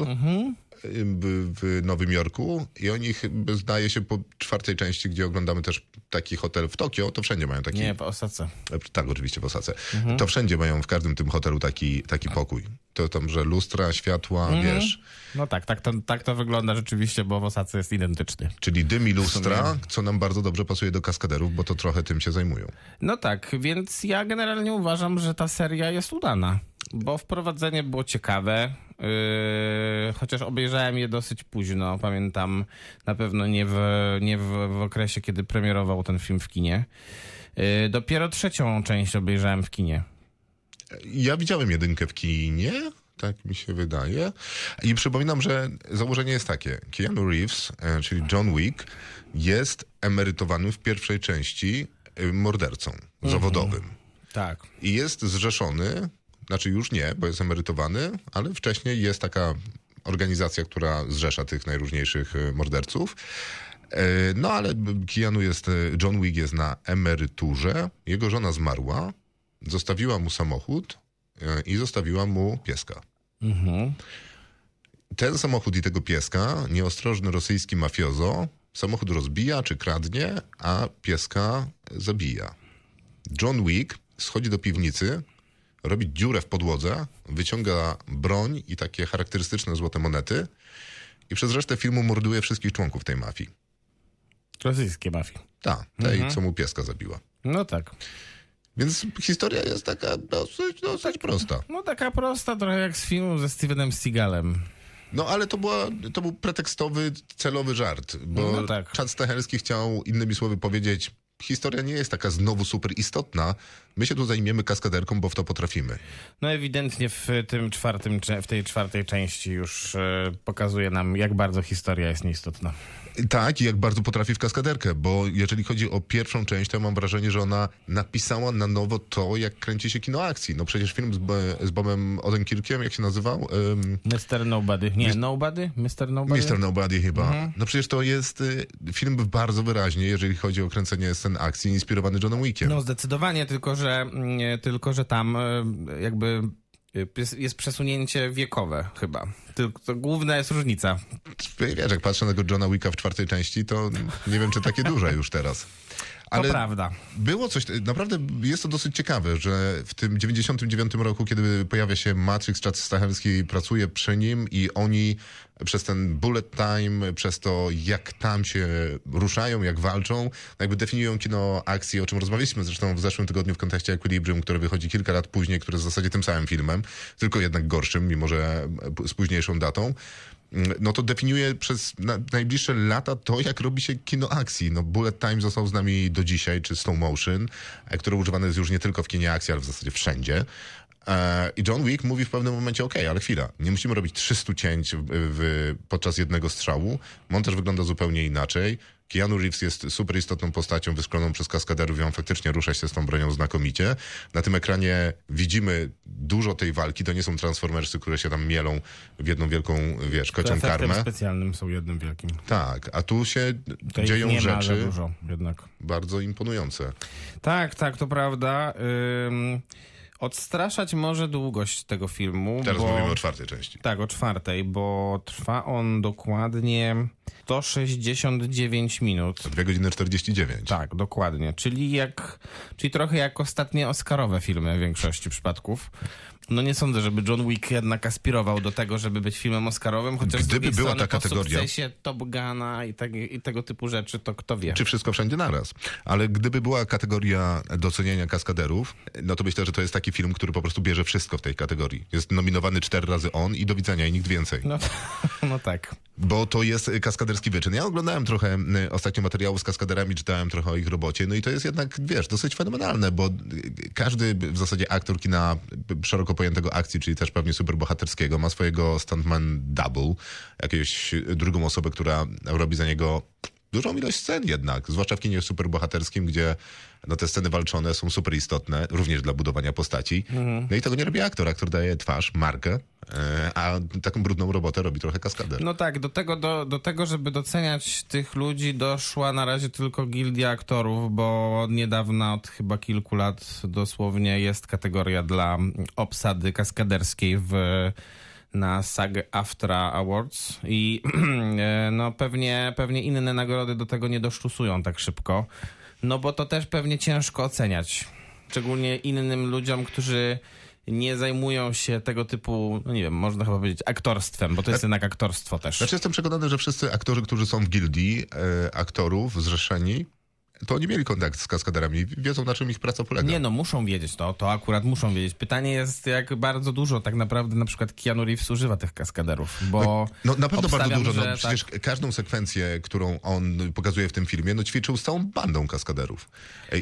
w Nowym Jorku i oni zdaje się po czwartej części, gdzie oglądamy też taki hotel w Tokio, to wszędzie mają taki... Nie, w Osace. Tak, oczywiście w Osace. Mhm. To wszędzie mają w każdym tym hotelu taki pokój. To tam, że lustra, światła, wiesz... No tak to wygląda rzeczywiście, bo w Osace jest identyczny. Czyli dym i lustra, co nam bardzo dobrze pasuje do kaskaderów, bo to trochę tym się zajmują. No tak, więc ja generalnie uważam, że ta seria jest udana. Bo wprowadzenie było ciekawe, chociaż obejrzałem je dosyć późno, pamiętam, na pewno nie w okresie, kiedy premierował ten film w kinie. Dopiero trzecią część obejrzałem w kinie. Ja widziałem jedynkę w kinie, tak mi się wydaje. I przypominam, że założenie jest takie. Keanu Reeves, czyli John Wick, jest emerytowany w pierwszej części mordercą zawodowym. Tak. I jest zrzeszony... Znaczy już nie, bo jest emerytowany, ale wcześniej jest taka organizacja, która zrzesza tych najróżniejszych morderców. No ale John Wick jest na emeryturze, jego żona zmarła, zostawiła mu samochód i zostawiła mu pieska. Mhm. Ten samochód i tego pieska nieostrożny rosyjski mafiozo samochód rozbija czy kradnie, a pieska zabija. John Wick schodzi do piwnicy, robi dziurę w podłodze, wyciąga broń i takie charakterystyczne złote monety i przez resztę filmu morduje wszystkich członków tej mafii. Rosyjskiej mafii. Tak, tej, co mu pieska zabiła. No tak. Więc historia jest taka dosyć prosta. No taka prosta, trochę jak z filmu ze Stevenem Seagalem. No ale to był pretekstowy, celowy żart, bo no tak. Chad Stahelski chciał innymi słowy powiedzieć... Historia nie jest taka znowu super istotna. My się tu zajmiemy kaskaderką, bo w to potrafimy. No ewidentnie w tej czwartej części już pokazuje nam, jak bardzo historia jest nieistotna. Tak, i jak bardzo potrafi w kaskaderkę, bo jeżeli chodzi o pierwszą część, to ja mam wrażenie, że ona napisała na nowo to, jak kręci się kino akcji. No przecież film z Bobem Odenkirkiem, jak się nazywał? Mr. Nobody. Nobody? Mr. Nobody? Mr. Nobody chyba. Mhm. No przecież to jest film bardzo wyraźnie, jeżeli chodzi o kręcenie scen akcji, inspirowany Johnem Wickiem. No zdecydowanie, tylko że tam jakby... Jest przesunięcie wiekowe chyba. To główna jest różnica. Wiesz, jak patrzę na tego Johna Wicka w czwartej części, to nie wiem, czy takie duże już teraz. ale prawda. Było coś, naprawdę jest to dosyć ciekawe, że w tym 99 roku, kiedy pojawia się Matrix, Czad Stachelski pracuje przy nim i oni przez ten bullet time, przez to jak tam się ruszają, jak walczą, jakby definiują kino akcji, o czym rozmawialiśmy zresztą w zeszłym tygodniu w kontekście Equilibrium, które wychodzi kilka lat później, które jest w zasadzie tym samym filmem, tylko jednak gorszym, mimo że z późniejszą datą. No to definiuje przez najbliższe lata to, jak robi się kino akcji. No bullet time został z nami do dzisiaj, czy slow motion, które używane jest już nie tylko w kinie akcji, ale w zasadzie wszędzie. I John Wick mówi w pewnym momencie, okej, ale chwila, nie musimy robić 300 cięć podczas jednego strzału. Montaż wygląda zupełnie inaczej. Keanu Reeves jest super istotną postacią wyszkoloną przez kaskaderów i on faktycznie rusza się z tą bronią znakomicie. Na tym ekranie widzimy dużo tej walki. To nie są Transformersy, które się tam mielą w jedną wielką, wiesz, kocią karmę. Efektem specjalnym są jednym wielkim. Tak, a tu się to dzieją nie rzeczy ma za dużo, jednak. Bardzo imponujące. Tak, to prawda. Odstraszać może długość tego filmu. Teraz mówimy o czwartej części. Tak, o czwartej, bo trwa on dokładnie 169 minut. 2 godziny 49. Tak, dokładnie. Czyli trochę jak ostatnie oscarowe filmy w większości przypadków. No nie sądzę, żeby John Wick jednak aspirował do tego, żeby być filmem oscarowym, chociaż gdyby była ta kategoria, po sukcesie Top Guna i tego typu rzeczy, to kto wie. Czy wszystko wszędzie naraz. Ale gdyby była kategoria docenienia kaskaderów, no to myślę, że to jest taki film, który po prostu bierze wszystko w tej kategorii. Jest nominowany 4 razy on i do widzenia i nikt więcej. No tak. Bo to jest kaskaderski wyczyn. Ja oglądałem trochę ostatnio materiałów z kaskaderami, czytałem trochę o ich robocie, no i to jest jednak, wiesz, dosyć fenomenalne, bo każdy w zasadzie aktor kina szeroko pojętego akcji, czyli też pewnie superbohaterskiego, ma swojego stuntman double, jakąś drugą osobę, która robi za niego dużą ilość scen jednak, zwłaszcza w kinie superbohaterskim, gdzie no, te sceny walczone są super istotne, również dla budowania postaci. No i tego nie robi aktor. Aktor daje twarz, markę, a taką brudną robotę robi trochę kaskader. No tak, do tego, żeby doceniać tych ludzi, doszła na razie tylko gildia aktorów, bo od niedawna, od chyba kilku lat dosłownie, jest kategoria dla obsady kaskaderskiej na SAG-AFTRA Awards i no pewnie inne nagrody do tego nie dosztusują tak szybko, no bo to też pewnie ciężko oceniać, szczególnie innym ludziom, którzy nie zajmują się tego typu, no nie wiem, można chyba powiedzieć aktorstwem, bo to jest jednak aktorstwo też. Znaczy jestem przekonany, że wszyscy aktorzy, którzy są w gildii aktorów zrzeszeni, to oni mieli kontakt z kaskaderami, wiedzą, na czym ich praca polega. Nie no, muszą wiedzieć, to akurat muszą wiedzieć. Pytanie jest, jak bardzo dużo tak naprawdę na przykład Keanu Reeves używa tych kaskaderów, bo... No na pewno bardzo dużo, no przecież tak... każdą sekwencję, którą on pokazuje w tym filmie, no ćwiczył z całą bandą kaskaderów.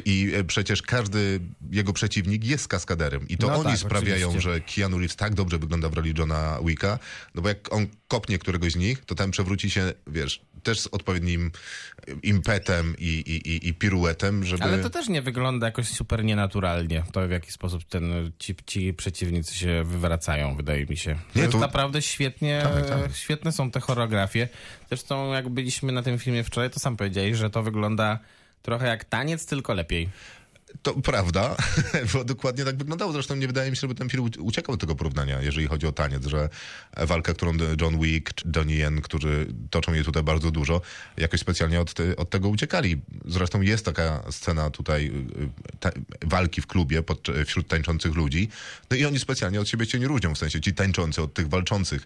I przecież każdy jego przeciwnik jest kaskaderem i to no oni tak, sprawiają, oczywiście, że Keanu Reeves tak dobrze wygląda w roli Johna Wicka, no bo jak on kopnie któregoś z nich, to tam przewróci się, wiesz, też z odpowiednim impetem i piruetem, żeby... Ale to też nie wygląda jakoś super nienaturalnie, to w jaki sposób ci przeciwnicy się wywracają, wydaje mi się. Nie, to naprawdę świetnie, tak. Świetne są te choreografie. Zresztą jak byliśmy na tym filmie wczoraj, to sam powiedziałeś, że to wygląda trochę jak taniec, tylko lepiej. To prawda, bo dokładnie tak wyglądało. Zresztą nie wydaje mi się, żeby ten film uciekał do tego porównania, jeżeli chodzi o taniec, że walka, którą John Wick, Donnie Yen, którzy toczą jej tutaj bardzo dużo, jakoś specjalnie od tego uciekali. Zresztą jest taka scena tutaj walki w klubie wśród tańczących ludzi. No i oni specjalnie od siebie się nie różnią, w sensie ci tańczący od tych walczących.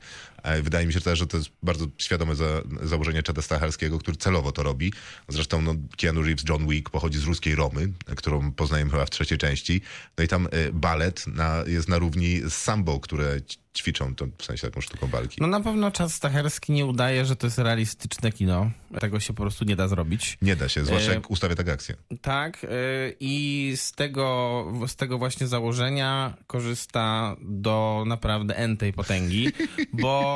Wydaje mi się też, że to jest bardzo świadome założenie Czada Stachelskiego, który celowo to robi. Zresztą no, Keanu Reeves, John Wick pochodzi z ruskiej Romy, którą poznajemy chyba w trzeciej części. No i tam balet jest na równi z sambo, które ćwiczą, to w sensie taką sztuką walki. No na pewno Czad Stachelski nie udaje, że to jest realistyczne kino. Tego się po prostu nie da zrobić. Nie da się, zwłaszcza jak ustawia tak akcję. Tak i z tego właśnie założenia korzysta do naprawdę entej potęgi, bo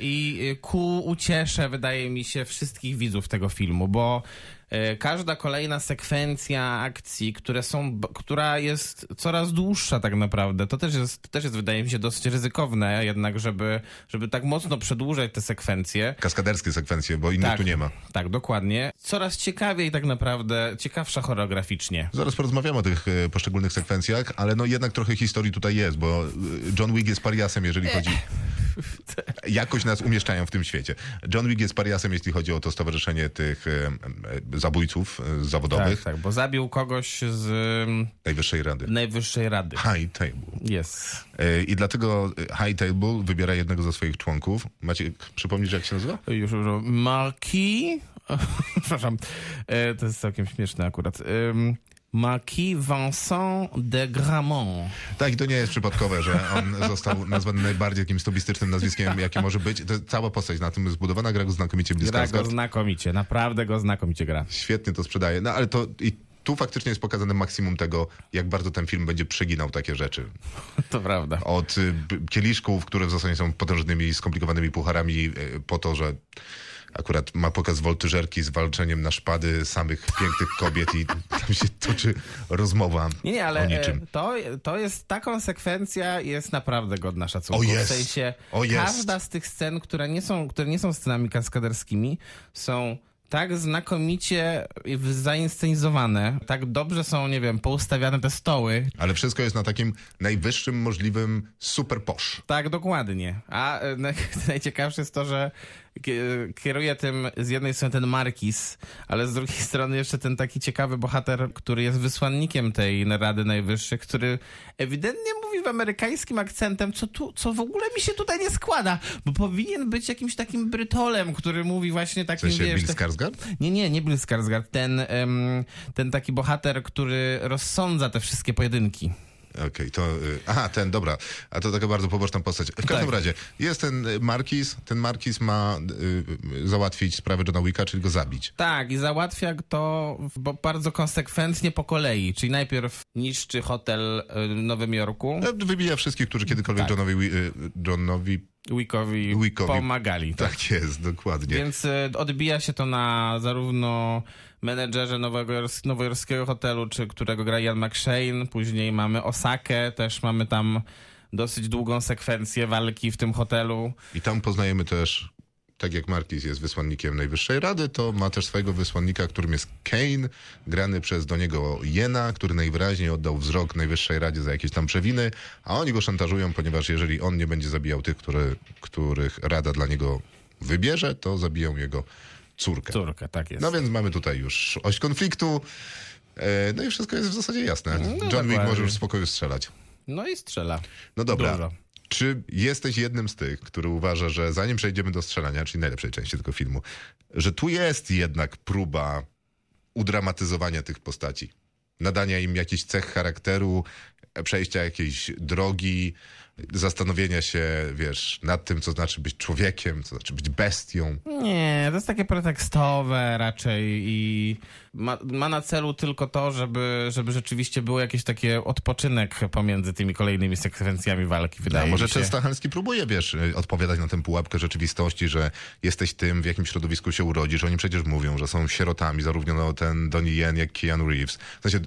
i ku uciesze, wydaje mi się, wszystkich widzów tego filmu, bo każda kolejna sekwencja akcji, która jest coraz dłuższa tak naprawdę, to też jest wydaje mi się dosyć ryzykowne jednak, żeby tak mocno przedłużać te sekwencje. Kaskaderskie sekwencje, bo innych tak, tu nie ma. Tak, dokładnie. Coraz ciekawiej tak naprawdę, ciekawsza choreograficznie. Zaraz porozmawiamy o tych poszczególnych sekwencjach, ale no jednak trochę historii tutaj jest, bo John Wick jest pariasem, jeżeli chodzi... Jakoś nas umieszczają w tym świecie. John Wick jest pariasem, jeśli chodzi o to stowarzyszenie tych zabójców zawodowych. Tak, bo zabił kogoś z... Najwyższej Rady. Najwyższej Rady. High Table. Jest. I dlatego High Table wybiera jednego ze swoich członków. Macie przypomnieć, jak się nazywa? Już Marquis... Przepraszam. To jest całkiem śmieszne akurat. Marquis Vincent de Gramont. Tak, i to nie jest przypadkowe, że on został nazwany najbardziej jakimś stobistycznym nazwiskiem, jakie może być. To cała postać na tym zbudowana, gra go znakomicie blisko. Gra go znakomicie, naprawdę go znakomicie gra. Świetnie to sprzedaje. No ale to... Tu faktycznie jest pokazane maksimum tego, jak bardzo ten film będzie przeginał takie rzeczy. To prawda. Od kieliszków, które w zasadzie są potężnymi, skomplikowanymi pucharami po to, że akurat ma pokaz woltyżerki z walczeniem na szpady samych pięknych kobiet i tam się toczy rozmowa ale o niczym. To jest, ta konsekwencja jest naprawdę godna szacunku. Każda z tych scen, które nie są scenami kaskaderskimi, są... tak znakomicie zainscenizowane, tak dobrze są, poustawiane te stoły. Ale wszystko jest na takim najwyższym możliwym super posh. Tak, dokładnie. A najciekawsze jest to, że kieruje tym z jednej strony ten Marquis, ale z drugiej strony jeszcze ten taki ciekawy bohater, który jest wysłannikiem tej Rady Najwyższej, który ewidentnie mówi w amerykańskim akcentem, co w ogóle mi się tutaj nie składa, bo powinien być jakimś takim Brytolem, który mówi właśnie takim... Nie Bill Skarsgård. Ten taki bohater, który rozsądza te wszystkie pojedynki. Okej, to... Aha, ten, dobra. A to taka bardzo poboczna postać. W każdym razie jest ten Marquis. Ten Marquis ma załatwić sprawę Johna Wicka, czyli go zabić. Tak, i załatwia to bardzo konsekwentnie po kolei. Czyli najpierw niszczy hotel w Nowym Jorku. Wybija wszystkich, którzy kiedykolwiek Johnowi Wickowi pomagali. Tak jest, dokładnie. Więc odbija się to na zarówno menedżerze nowojorskiego hotelu, czy którego gra Ian McShane. Później mamy Osakę, też mamy tam dosyć długą sekwencję walki w tym hotelu. I tam poznajemy też, tak jak Marquis jest wysłannikiem Najwyższej Rady, to ma też swojego wysłannika, którym jest Kane, grany przez do niego Jena, który najwyraźniej oddał wzrok Najwyższej Radzie za jakieś tam przewiny, a oni go szantażują, ponieważ jeżeli on nie będzie zabijał tych, których Rada dla niego wybierze, to zabiją jego córkę. Córkę, tak jest. No więc mamy tutaj już oś konfliktu, no i wszystko jest w zasadzie jasne. John Wick może już w spokoju strzelać. No i strzela. No dobra. Dużo. Czy jesteś jednym z tych, który uważa, że zanim przejdziemy do strzelania, czyli najlepszej części tego filmu, że tu jest jednak próba udramatyzowania tych postaci, nadania im jakichś cech charakteru, przejścia jakiejś drogi, zastanowienia się, nad tym, co znaczy być człowiekiem, co znaczy być bestią? Nie, to jest takie pretekstowe raczej i ma na celu tylko to, żeby rzeczywiście był jakiś taki odpoczynek pomiędzy tymi kolejnymi sekwencjami walki, wydaje mi się. Może Częstochowski próbuje, odpowiadać na tę pułapkę rzeczywistości, że jesteś tym, w jakim środowisku się urodzisz. Oni przecież mówią, że są sierotami, zarówno ten Donnie Yen, jak Keanu Reeves. W sensie,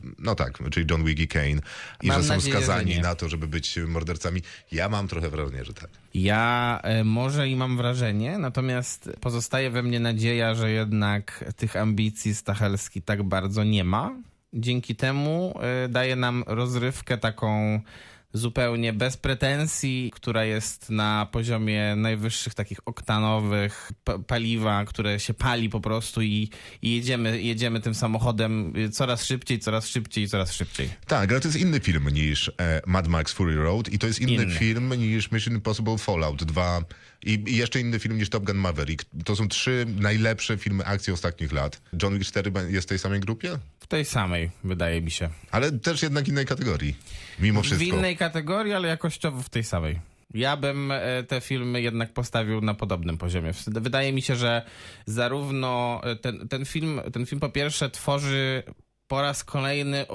czyli John Wick i Kane. I że są skazani na to, żeby być mordercami. Ja mam trochę wrażenie, że tak. Ja może i mam wrażenie, natomiast pozostaje we mnie nadzieja, że jednak tych ambicji Stachelski tak bardzo nie ma. Dzięki temu daje nam rozrywkę taką zupełnie bez pretensji, która jest na poziomie najwyższych takich oktanowych paliwa, które się pali po prostu i jedziemy tym samochodem coraz szybciej. Tak, ale to jest inny film niż Mad Max Fury Road i to jest inny film niż Mission Impossible Fallout 2 i jeszcze inny film niż Top Gun Maverick. To są 3 najlepsze filmy akcji ostatnich lat. John Wick 4 jest w tej samej grupie? W tej samej, wydaje mi się. Ale też jednak innej kategorii, mimo wszystko. W innej kategorii, ale jakościowo w tej samej. Ja bym te filmy jednak postawił na podobnym poziomie. Wydaje mi się, że zarówno ten film po pierwsze tworzy po raz kolejny,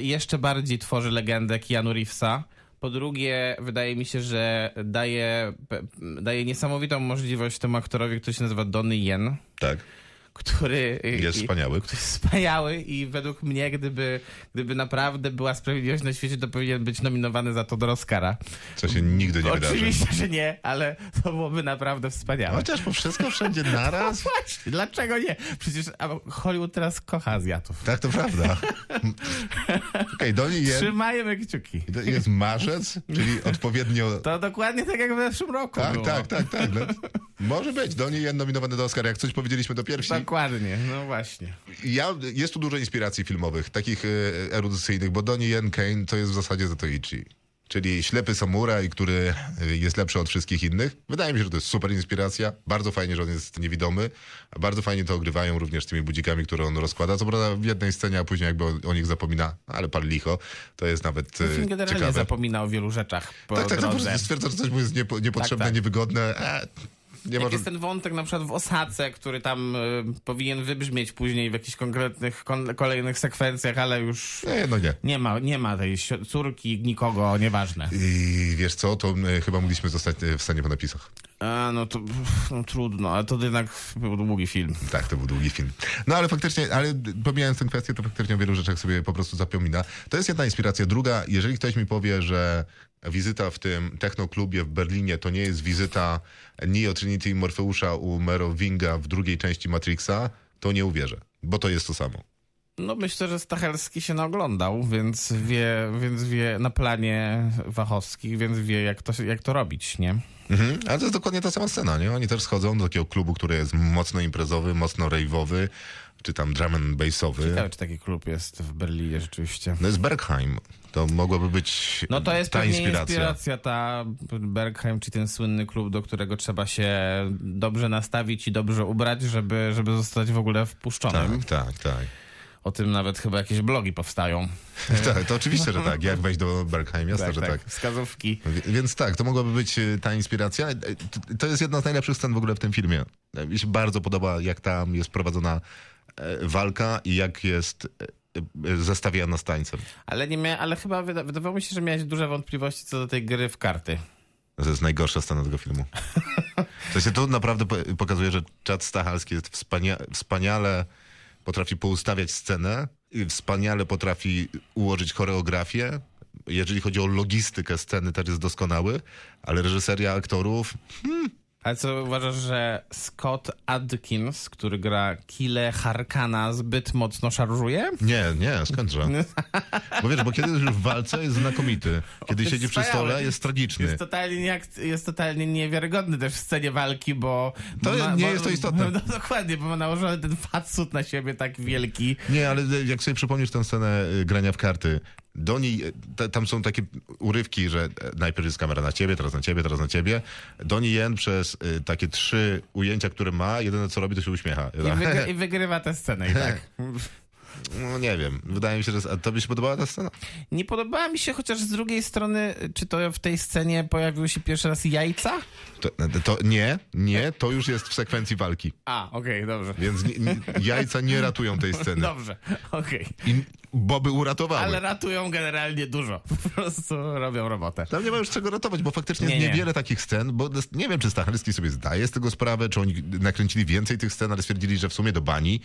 jeszcze bardziej tworzy legendę Keanu Reevesa. Po drugie, wydaje mi się, że daje niesamowitą możliwość temu aktorowi, który się nazywa Donnie Yen. Tak. który jest wspaniały. I według mnie, gdyby naprawdę była sprawiedliwość na świecie, to powinien być nominowany za to do Oscara. Co się nigdy nie wydarzy. Oczywiście, że nie, ale to byłoby naprawdę wspaniałe. Chociaż po wszystko wszędzie naraz. No właśnie, dlaczego nie? Przecież Hollywood teraz kocha Azjatów. Tak, to prawda. Okay, trzymajmy kciuki. Jest marzec, czyli odpowiednio... To dokładnie tak jak w zeszłym roku było. Tak. No, może być. Do niej jest nominowany do Oscara. Jak coś powiedzieliśmy do pierwsi. Dokładnie, no właśnie. Jest tu dużo inspiracji filmowych, takich erudycyjnych, bo Donnie Yen Kane to jest w zasadzie Zatoichi. Czyli ślepy samuraj, który jest lepszy od wszystkich innych. Wydaje mi się, że to jest super inspiracja. Bardzo fajnie, że on jest niewidomy. Bardzo fajnie to ogrywają również tymi budzikami, które on rozkłada. Co prawda w jednej scenie, a później jakby o nich zapomina. Ale par licho. To jest nawet generalnie ciekawe. Zapomina o wielu rzeczach po drodze. Po prostu stwierdza, że coś mu jest niepotrzebne, niewygodne. Jest ten wątek na przykład w Osace, który tam powinien wybrzmieć później w jakichś konkretnych, kolejnych sekwencjach, ale już nie ma tej córki, nikogo, nieważne. I wiesz co, to chyba mogliśmy zostać w stanie po napisach. No to trudno, ale to jednak był długi film. Tak, to był długi film. No ale faktycznie, pomijając tę kwestię, to faktycznie o wielu rzeczach sobie po prostu zapomina. To jest jedna inspiracja. Druga, jeżeli ktoś mi powie, że wizyta w tym technoklubie w Berlinie to nie jest wizyta Neo, Trinity i Morfeusza u Merovinga w drugiej części Matrixa, to nie uwierzę, bo to jest to samo. No myślę, że Stachelski się naoglądał, więc wie na planie Wachowskich, więc wie jak to robić, nie? Mhm, ale to jest dokładnie ta sama scena, nie? Oni też schodzą do takiego klubu, który jest mocno imprezowy, mocno rejwowy, czy tam drum and bassowy. Ciekawe, czy taki klub jest w Berlinie rzeczywiście. No jest Bergheim. To mogłaby być to jest ta inspiracja. Ta Bergheim, czy ten słynny klub, do którego trzeba się dobrze nastawić i dobrze ubrać, żeby zostać w ogóle wpuszczonym. Tak. O tym nawet chyba jakieś blogi powstają. Tak, to oczywiście, że tak. Jak wejść do Bergheim, jasne, że tak. Wskazówki. Więc tak, to mogłaby być ta inspiracja. To jest jedna z najlepszych scen w ogóle w tym filmie. Mi się bardzo podoba, jak tam jest prowadzona walka i jak jest zestawiana z tańcem. Ale chyba wydawało mi się, że miałeś duże wątpliwości co do tej gry w karty. To jest najgorsza scena tego filmu. To się tu naprawdę pokazuje, że Chad Stachelski jest wspaniale potrafi poustawiać scenę, wspaniale potrafi ułożyć choreografię. Jeżeli chodzi o logistykę sceny, też jest doskonały, ale reżyseria aktorów... Ale co uważasz, że Scott Adkins, który gra Kile Harkana, zbyt mocno szarżuje? Nie, skądże. Bo wiesz, kiedy już w walce jest znakomity. Kiedy siedzi przy stole, jest tragiczny. Jest totalnie niewiarygodny też w scenie walki, bo... To nie jest to istotne. No, dokładnie, bo ma nałożony ten fatsuit na siebie tak wielki. Nie, ale jak sobie przypomnisz tę scenę grania w karty... Tam są takie urywki, że najpierw jest kamera na ciebie, teraz na ciebie. Donnie Yen przez takie 3 ujęcia, które ma, jedyne co robi, to się uśmiecha. I wygrywa tę scenę i tak. No nie wiem, wydaje mi się, że... A tobie się podobała ta scena? Nie podobała mi się, chociaż z drugiej strony, czy to w tej scenie pojawiły się pierwszy raz jajca? To nie, to już jest w sekwencji walki. Dobrze. Więc jajca nie ratują tej sceny. Dobrze, okej. Boby uratowały. Ale ratują generalnie dużo. Po prostu robią robotę. Tam nie ma już czego ratować, bo faktycznie jest niewiele takich scen, bo nie wiem, czy Stachelski sobie zdaje z tego sprawę, czy oni nakręcili więcej tych scen, ale stwierdzili, że w sumie do bani,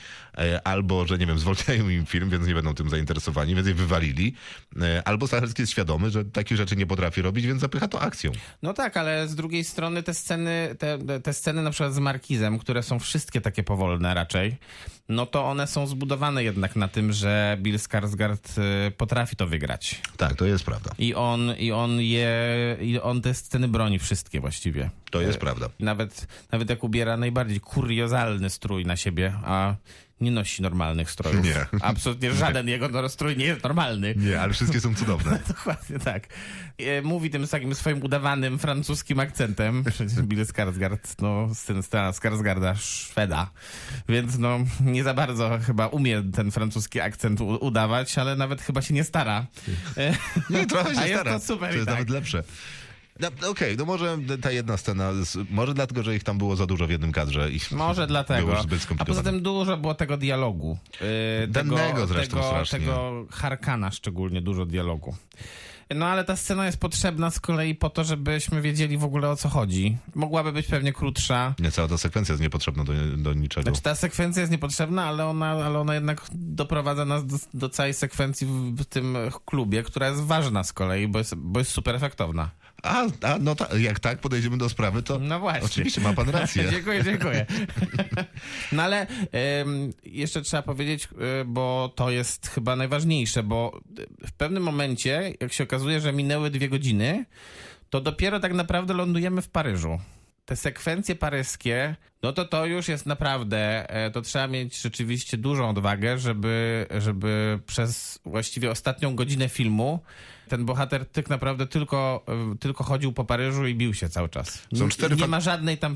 albo, że nie wiem, zwolniają im film, więc nie będą tym zainteresowani, więc je wywalili. Albo Stachelski jest świadomy, że takich rzeczy nie potrafi robić, więc zapycha to akcją. No tak, ale z drugiej strony te sceny na przykład z Markizem, które są wszystkie takie powolne raczej, no to one są zbudowane jednak na tym, że Bill Skarsgård potrafi to wygrać. Tak, to jest prawda. I on te sceny broni wszystkie właściwie. To jest prawda. Nawet jak ubiera najbardziej kuriozalny strój na siebie, a nie nosi normalnych strojów. Nie. Absolutnie żaden jego strój nie jest normalny. Nie, ale wszystkie są cudowne. Dokładnie tak. Mówi tym takim swoim udawanym francuskim akcentem. Przecież Bill Skarsgård, syn Skarsgårda, Szweda. Więc nie za bardzo chyba umie ten francuski akcent udawać, ale nawet chyba się nie stara. Nie, trochę się stara. Jest to super. To jest nawet lepsze. Okej, może ta jedna scena, może dlatego, że ich tam było za dużo w jednym kadrze. I może dlatego. Było zbyt skomplikowane. A poza tym dużo było tego dialogu. Danego zresztą strasznie. Tego Harkana szczególnie dużo dialogu. No ale ta scena jest potrzebna z kolei po to, żebyśmy wiedzieli w ogóle o co chodzi. Mogłaby być pewnie krótsza. Nie, cała ta sekwencja jest niepotrzebna do niczego. Znaczy ta sekwencja jest niepotrzebna, ale ona jednak doprowadza nas do całej sekwencji w tym klubie, która jest ważna z kolei, bo jest super efektowna. Jak tak podejdziemy do sprawy, to no właśnie. Oczywiście ma pan rację. Dziękuję. No ale jeszcze trzeba powiedzieć, bo to jest chyba najważniejsze, bo w pewnym momencie, jak się okazuje, że minęły 2 godziny, to dopiero tak naprawdę lądujemy w Paryżu. Te sekwencje paryskie, no to już jest naprawdę, to trzeba mieć rzeczywiście dużą odwagę, żeby przez właściwie ostatnią godzinę filmu ten bohater tak naprawdę tylko chodził po Paryżu i bił się cały czas. Tam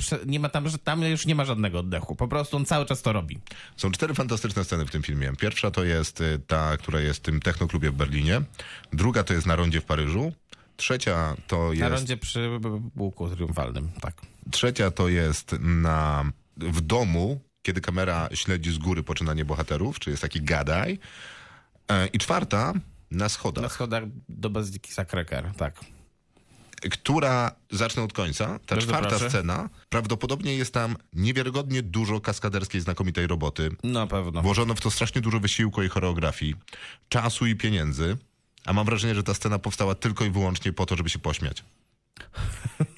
już nie ma żadnego oddechu. Po prostu on cały czas to robi. Są 4 fantastyczne sceny w tym filmie. Pierwsza to jest ta, która jest w tym technoklubie w Berlinie. Druga to jest na rondzie w Paryżu. Trzecia to jest... Na rondzie przy Łuku Triumfalnym, tak. Trzecia to jest w domu, kiedy kamera śledzi z góry poczynanie bohaterów, czyli jest taki gadaj. I czwarta na schodach. Na schodach do Bazyliki Sacré-Cœur, tak. Która, zacznę od końca, ta czwarta scena, prawdopodobnie jest tam niewiarygodnie dużo kaskaderskiej znakomitej roboty. Na pewno. Włożono w to strasznie dużo wysiłku i choreografii, czasu i pieniędzy. A mam wrażenie, że ta scena powstała tylko i wyłącznie po to, żeby się pośmiać.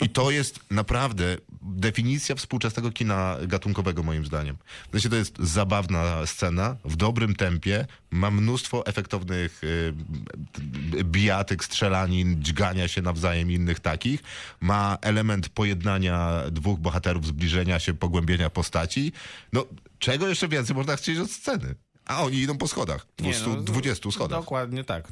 I to jest naprawdę definicja współczesnego kina gatunkowego, moim zdaniem. Znaczy, to jest zabawna scena, w dobrym tempie, ma mnóstwo efektownych bijatyk, strzelanin, dźgania się nawzajem i innych takich. Ma element pojednania 2 bohaterów, zbliżenia się, pogłębienia postaci. No, czego jeszcze więcej można chcieć od sceny? A oni idą po schodach, 220 schodach.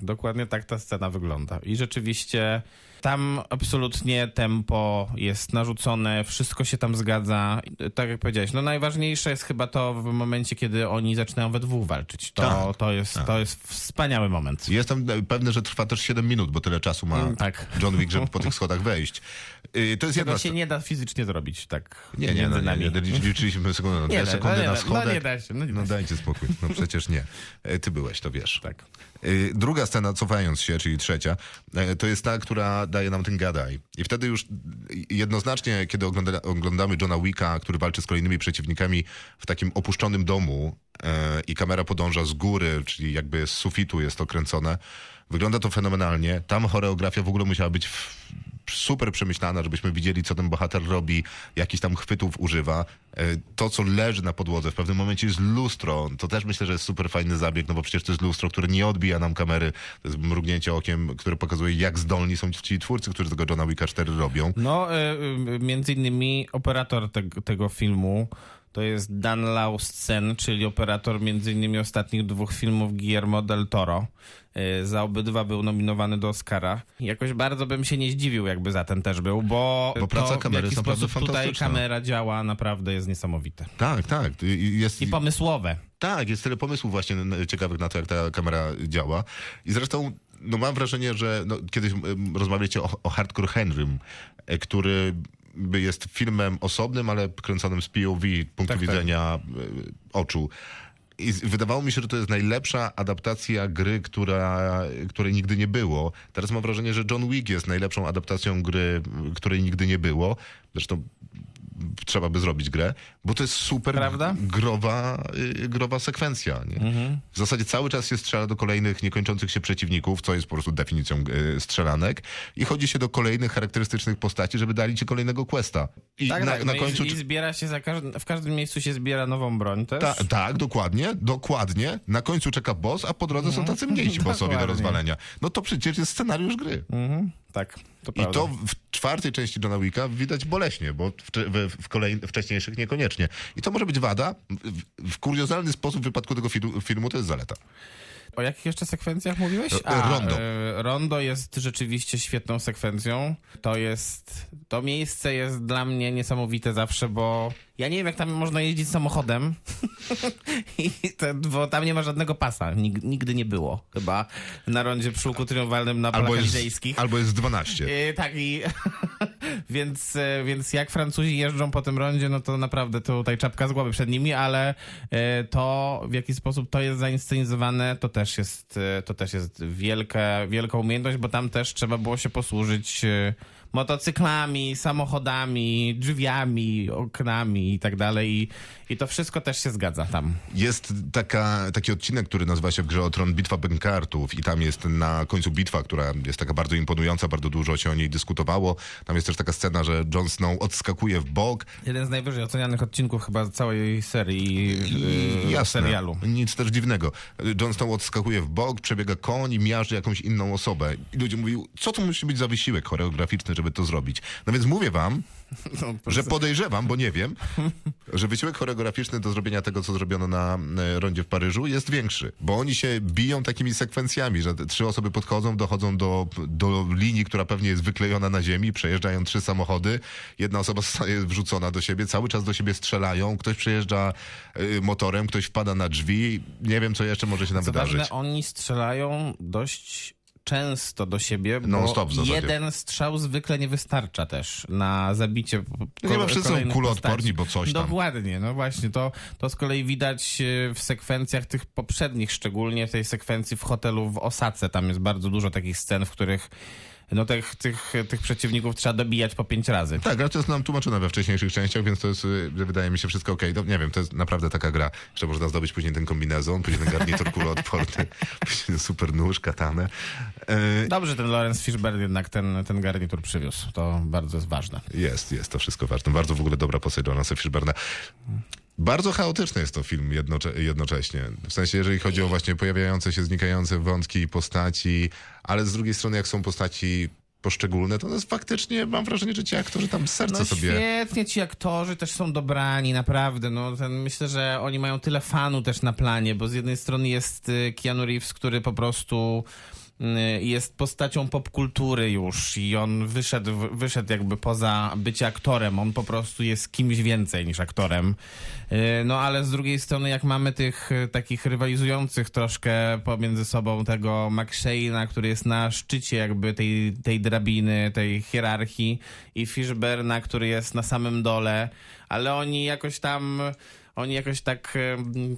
Dokładnie tak ta scena wygląda. I rzeczywiście tam absolutnie tempo jest narzucone, wszystko się tam zgadza. Tak jak powiedziałeś, no najważniejsze jest chyba to w momencie, kiedy oni zaczynają we 2 walczyć. To jest wspaniały moment. Jestem pewny, że trwa też 7 minut, bo tyle czasu ma John Wick, żeby po tych schodach wejść. To jest jedno. To się nie da fizycznie zrobić, tak? Nie, liczyliśmy sekundy na schodach. No nie da się. Dajcie spokój. No przecież nie. Ty byłeś, to wiesz. Tak. Druga scena, cofając się, czyli trzecia, to jest ta, która daje nam ten gadaj. I wtedy już jednoznacznie, kiedy oglądamy Johna Wicka, który walczy z kolejnymi przeciwnikami w takim opuszczonym domu i kamera podąża z góry, czyli jakby z sufitu jest to kręcone, wygląda to fenomenalnie. Tam choreografia w ogóle musiała być super przemyślana, żebyśmy widzieli, co ten bohater robi, jakichś tam chwytów używa. To, co leży na podłodze, w pewnym momencie jest lustro. To też myślę, że jest super fajny zabieg, no bo przecież to jest lustro, które nie odbija nam kamery. To jest mrugnięcie okiem, które pokazuje, jak zdolni są ci twórcy, którzy tego Johna Wicka 4 robią. No, między innymi operator tego filmu to jest Dan Lausten, czyli operator między innymi ostatnich 2 filmów Guillermo del Toro. Za obydwa był nominowany do Oscara. Jakoś bardzo bym się nie zdziwił, jakby za ten też był, bo praca kamery jest naprawdę fantastyczna. Tutaj kamera działa, naprawdę jest niesamowite. Tak. I pomysłowe. Tak, jest tyle pomysłów właśnie ciekawych na to, jak ta kamera działa. I zresztą no mam wrażenie, że kiedyś rozmawiacie o Hardcore Henrym, który... jest filmem osobnym, ale kręconym z POV, punktu widzenia oczu. I wydawało mi się, że to jest najlepsza adaptacja gry, której nigdy nie było. Teraz mam wrażenie, że John Wick jest najlepszą adaptacją gry, której nigdy nie było. Zresztą trzeba by zrobić grę, bo to jest super growa sekwencja. Nie? Mhm. W zasadzie cały czas się strzela do kolejnych niekończących się przeciwników, co jest po prostu definicją strzelanek, i chodzi się do kolejnych charakterystycznych postaci, żeby dali ci kolejnego questa. I na końcu... I zbiera się, w każdym miejscu się zbiera nową broń też. Tak, dokładnie. Na końcu czeka boss, a po drodze są tacy mniejsi bossowie do rozwalenia. No to przecież jest scenariusz gry. Mhm. Tak, to prawda. I to w 4. części Johna Wicka widać boleśnie, bo w wcześniejszych niekoniecznie. I to może być wada. W kuriozalny sposób w wypadku tego filmu to jest zaleta. O jakich jeszcze sekwencjach mówiłeś? Rondo. Rondo jest rzeczywiście świetną sekwencją. To miejsce jest dla mnie niesamowite zawsze, bo Ja nie wiem, jak tam można jeździć samochodem, bo tam nie ma żadnego pasa. Nigdy nie było chyba na rondzie przy Łuku Triumfalnym na Polach Elizejskich. Albo jest 12. Tak i... Więc jak Francuzi jeżdżą po tym rondzie, no to naprawdę tutaj czapka z głowy przed nimi, ale to, w jaki sposób to jest zainscenizowane, to też jest wielka umiejętność, bo tam też trzeba było się posłużyć motocyklami, samochodami, drzwiami, oknami i tak dalej. I to wszystko też się zgadza tam. Jest taki odcinek, który nazywa się w grze o tron Bitwa Bękartów i tam jest na końcu bitwa, która jest taka bardzo imponująca, bardzo dużo się o niej dyskutowało. Tam jest też taka scena, że Jon Snow odskakuje w bok. Jeden z najwyżej ocenianych odcinków chyba całej serii serialu. Nic też dziwnego. Jon Snow odskakuje w bok, przebiega koń i miażdży jakąś inną osobę. I ludzie mówili, co to musi być za wysiłek choreograficzny, żeby to zrobić. No więc mówię wam, że podejrzewam, bo nie wiem, że wysiłek choreograficzny do zrobienia tego, co zrobiono na rondzie w Paryżu, jest większy. Bo oni się biją takimi sekwencjami, że trzy osoby podchodzą, dochodzą do linii, która pewnie jest wyklejona na ziemi, przejeżdżają trzy samochody, jedna osoba zostaje wrzucona do siebie, cały czas do siebie strzelają, ktoś przejeżdża motorem, ktoś wpada na drzwi, nie wiem, co jeszcze może się nam wydarzyć. Ważne, oni strzelają dość... często do siebie, bo jeden strzał zwykle nie wystarcza też na zabicie kolejnych. Chyba wszyscy są kuloodporni, bo coś tam. Dokładnie, no właśnie, to z kolei widać w sekwencjach tych poprzednich, szczególnie w tej sekwencji w hotelu w Osace. Tam jest bardzo dużo takich scen, w których no tych przeciwników trzeba dobijać po 5 razy. Tak, ale to jest nam tłumaczone we wcześniejszych częściach, więc to jest, wydaje mi się, wszystko okej. No, nie wiem, to jest naprawdę taka gra, że można zdobyć później ten kombinezon, później ten garnitur kuloodporny, później super nóż, katanę. Dobrze, ten Lawrence Fishburne jednak ten garnitur przywiózł. To bardzo jest ważne. Jest to wszystko ważne. Bardzo w ogóle dobra postać Lawrence'a Fishburne'a. Bardzo chaotyczny jest to film jednocześnie. W sensie, jeżeli chodzi o właśnie pojawiające się, znikające wątki i postaci, ale z drugiej strony, jak są postaci poszczególne, to jest faktycznie, mam wrażenie, że ci aktorzy tam serce sobie... No świetnie, ci aktorzy też są dobrani, naprawdę. No, myślę, że oni mają tyle fanu też na planie, bo z jednej strony jest Keanu Reeves, który po prostu... jest postacią popkultury już i on wyszedł jakby poza bycie aktorem. On po prostu jest kimś więcej niż aktorem. No ale z drugiej strony, jak mamy tych takich rywalizujących troszkę pomiędzy sobą tego McShane'a, który jest na szczycie jakby tej drabiny, tej hierarchii, i Fishburne'a, który jest na samym dole, ale oni jakoś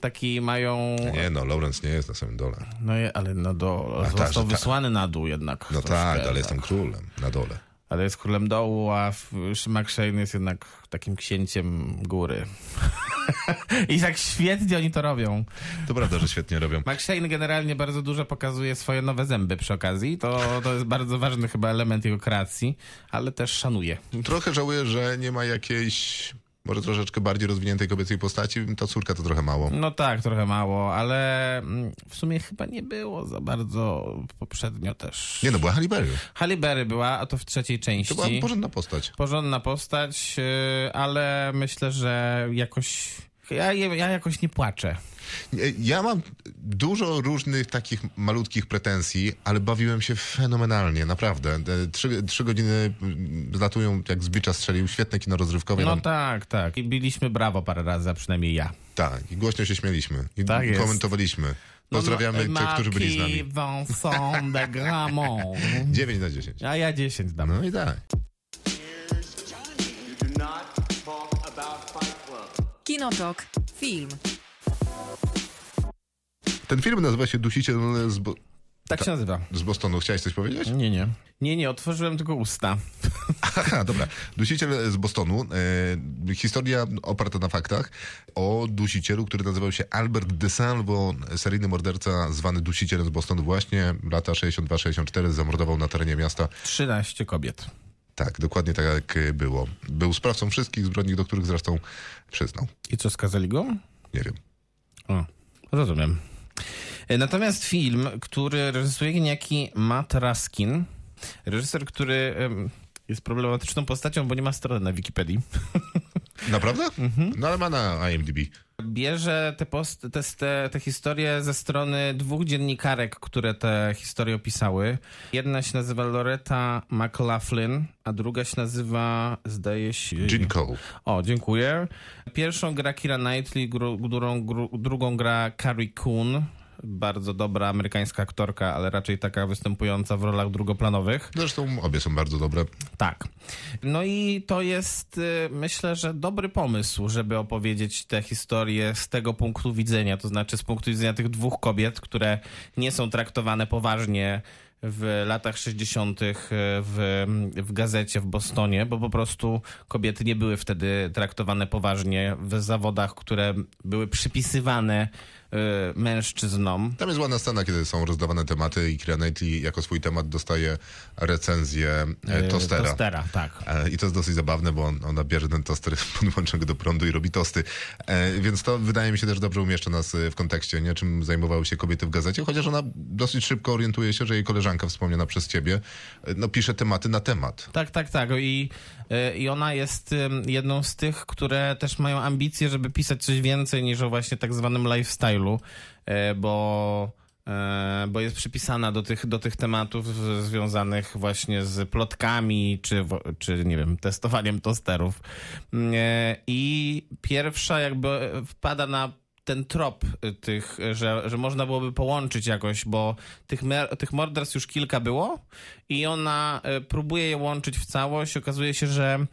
taki mają... Nie no, Lawrence nie jest na samym dole. No ale na dole. Został wysłany na dół jednak. No tak, ale jest tam królem na dole. Ale jest królem dołu, a McShane jest jednak takim księciem góry. I tak świetnie oni to robią. To prawda, że świetnie robią. McShane generalnie bardzo dużo pokazuje swoje nowe zęby przy okazji. To jest bardzo ważny chyba element jego kreacji, ale też szanuję. Trochę żałuję, że nie ma jakiejś... może troszeczkę bardziej rozwiniętej kobiecej postaci. Ta córka to trochę mało. No tak, trochę mało, ale w sumie chyba nie było za bardzo poprzednio też. Nie no, była Halle Berry. Halle Berry była, a to w trzeciej części. To była porządna postać. Ale myślę, że jakoś... Ja jakoś nie płaczę. Ja mam dużo różnych takich malutkich pretensji, ale bawiłem się fenomenalnie, naprawdę. 3 godziny zlatują, jak z bicza strzelił, świetne kino rozrywkowe. No tak. I biliśmy brawo parę razy, a przynajmniej ja. Tak, i głośno się śmieliśmy. I tak komentowaliśmy. Pozdrawiamy tych, którzy byli z nami. 9 na 10. A ja 10 dam. No i tak. Kinotok. Film. Ten film nazywa się Dusiciel z... Tak się nazywa. Z Bostonu. Chciałeś coś powiedzieć? Nie, otworzyłem tylko usta. Aha, dobra. Dusiciel z Bostonu. Historia oparta na faktach o dusicielu, który nazywał się Albert DeSalvo, seryjny morderca zwany Dusicielem z Bostonu właśnie. Lata 62-64 zamordował na terenie miasta 13 kobiet. Tak, dokładnie tak jak było. Był sprawcą wszystkich zbrodni, do których zresztą przyznał. I co, skazali go? Nie wiem. O, rozumiem. Natomiast film, który reżyseruje niejaki Matt Raskin, reżyser, który jest problematyczną postacią, bo nie ma strony na Wikipedii. Naprawdę? No ale ma na IMDb. bierze te historie ze strony dwóch dziennikarek, które te historie opisały. Jedna się nazywa Loretta McLaughlin, a druga się nazywa, zdaje się... Jean Cole. O, dziękuję. Pierwszą gra Keira Knightley, drugą gra Carrie Coon. Bardzo dobra amerykańska aktorka, ale raczej taka występująca w rolach drugoplanowych. Zresztą obie są bardzo dobre. Tak. No i to jest, myślę, że dobry pomysł, żeby opowiedzieć tę historię z tego punktu widzenia, to znaczy z punktu widzenia tych dwóch kobiet, które nie są traktowane poważnie w latach 60. w gazecie w Bostonie, bo po prostu kobiety nie były wtedy traktowane poważnie w zawodach, które były przypisywane mężczyznom. Tam jest ładna scena, kiedy są rozdawane tematy i Keira Knightley jako swój temat dostaje recenzję tostera. Tostera, tak. I to jest dosyć zabawne, bo ona bierze ten toster, podłącza go do prądu i robi tosty. Więc to wydaje mi się też dobrze umieszcza nas w kontekście, nie? Czym zajmowały się kobiety w gazecie, chociaż ona dosyć szybko orientuje się, że jej koleżanka wspomniana przez ciebie, no pisze tematy na temat. Tak. I ona jest jedną z tych, które też mają ambicje, żeby pisać coś więcej niż o właśnie tak zwanym lifestyle. Bo jest przypisana do tych tematów związanych właśnie z plotkami, czy nie wiem, testowaniem tosterów. I pierwsza jakby wpada na ten trop tych, że można byłoby połączyć jakoś, bo tych morderstw już kilka było i ona próbuje je łączyć w całość. Okazuje się, że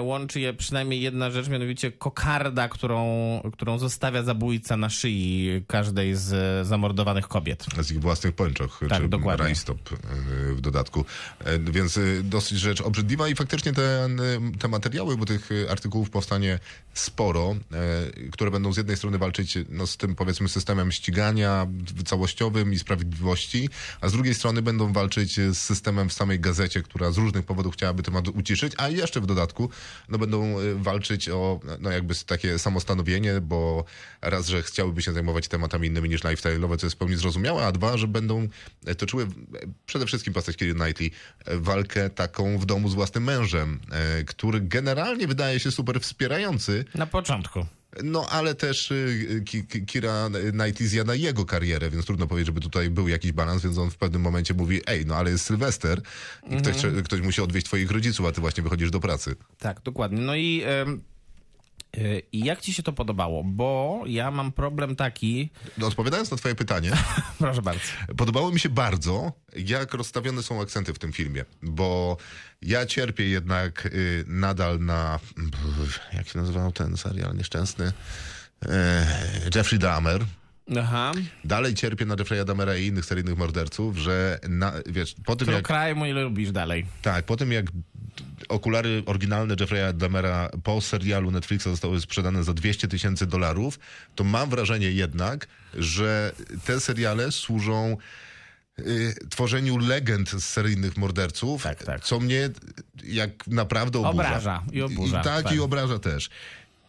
łączy je przynajmniej jedna rzecz, mianowicie kokarda, którą zostawia zabójca na szyi każdej z zamordowanych kobiet. Z ich własnych pończoch, tak, czy dokładnie. Rajstop w dodatku. Więc dosyć rzecz obrzydliwa i faktycznie te materiały, bo tych artykułów powstanie sporo, które będą z jednej strony walczyć z tym, powiedzmy, systemem ścigania całościowym i sprawiedliwości, a z drugiej strony będą walczyć z systemem w samej gazecie, która z różnych powodów chciałaby temat uciszyć, a jeszcze w dodatku będą walczyć o jakby takie samostanowienie, bo raz, że chciałyby się zajmować tematami innymi niż lifestyle'owe, co jest w pełni zrozumiałe, a dwa, że będą toczyły przede wszystkim postać Keira Knightley walkę taką w domu z własnym mężem, który generalnie wydaje się super wspierający. Na początku. No, ale też Keira Knightley zjada jego karierę, więc trudno powiedzieć, żeby tutaj był jakiś balans, więc on w pewnym momencie mówi, no ale jest Sylwester i ktoś musi odwieźć twoich rodziców, a ty właśnie wychodzisz do pracy. Tak, dokładnie. No i jak ci się to podobało? Bo ja mam problem taki... Odpowiadając na twoje pytanie... Proszę bardzo. Podobało mi się bardzo, jak rozstawione są akcenty w tym filmie, bo ja cierpię jednak nadal na... Jak się nazywał ten serial nieszczęsny? Jeffrey Dahmer. Aha. Dalej cierpię na Jeffrey'a Dahmera i innych seryjnych morderców, że wiesz, po tym jak... kraj mój lubisz dalej. Tak, po tym jak okulary oryginalne Jeffrey'a Dahmera po serialu Netflixa zostały sprzedane za $200,000, to mam wrażenie jednak, że te seriale służą tworzeniu legend z seryjnych morderców, tak. Co mnie jak naprawdę obraża. I oburza. Tak, i obraża też.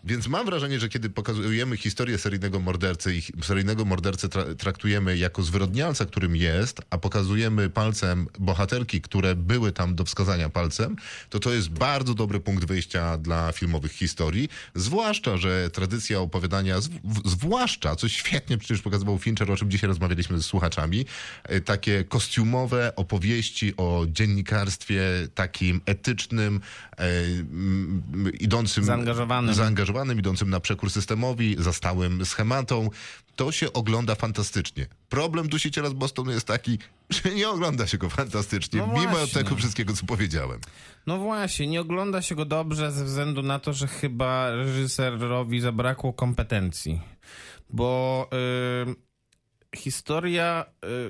Więc mam wrażenie, że kiedy pokazujemy historię seryjnego mordercy i seryjnego mordercę traktujemy jako zwyrodnialca, którym jest, a pokazujemy palcem bohaterki, które były tam do wskazania palcem, to jest bardzo dobry punkt wyjścia dla filmowych historii. Zwłaszcza, że tradycja opowiadania, zwłaszcza, co świetnie przecież pokazywał Fincher, o czym dzisiaj rozmawialiśmy z słuchaczami, takie kostiumowe opowieści o dziennikarstwie takim etycznym, idącym... Zaangażowanym, idącym na przekór systemowi, za stałym schematom. To się ogląda fantastycznie. Problem Dusiciela z Bostonu jest taki, że nie ogląda się go fantastycznie, mimo tego wszystkiego, co powiedziałem. No właśnie, nie ogląda się go dobrze ze względu na to, że chyba reżyserowi zabrakło kompetencji. Bo... historia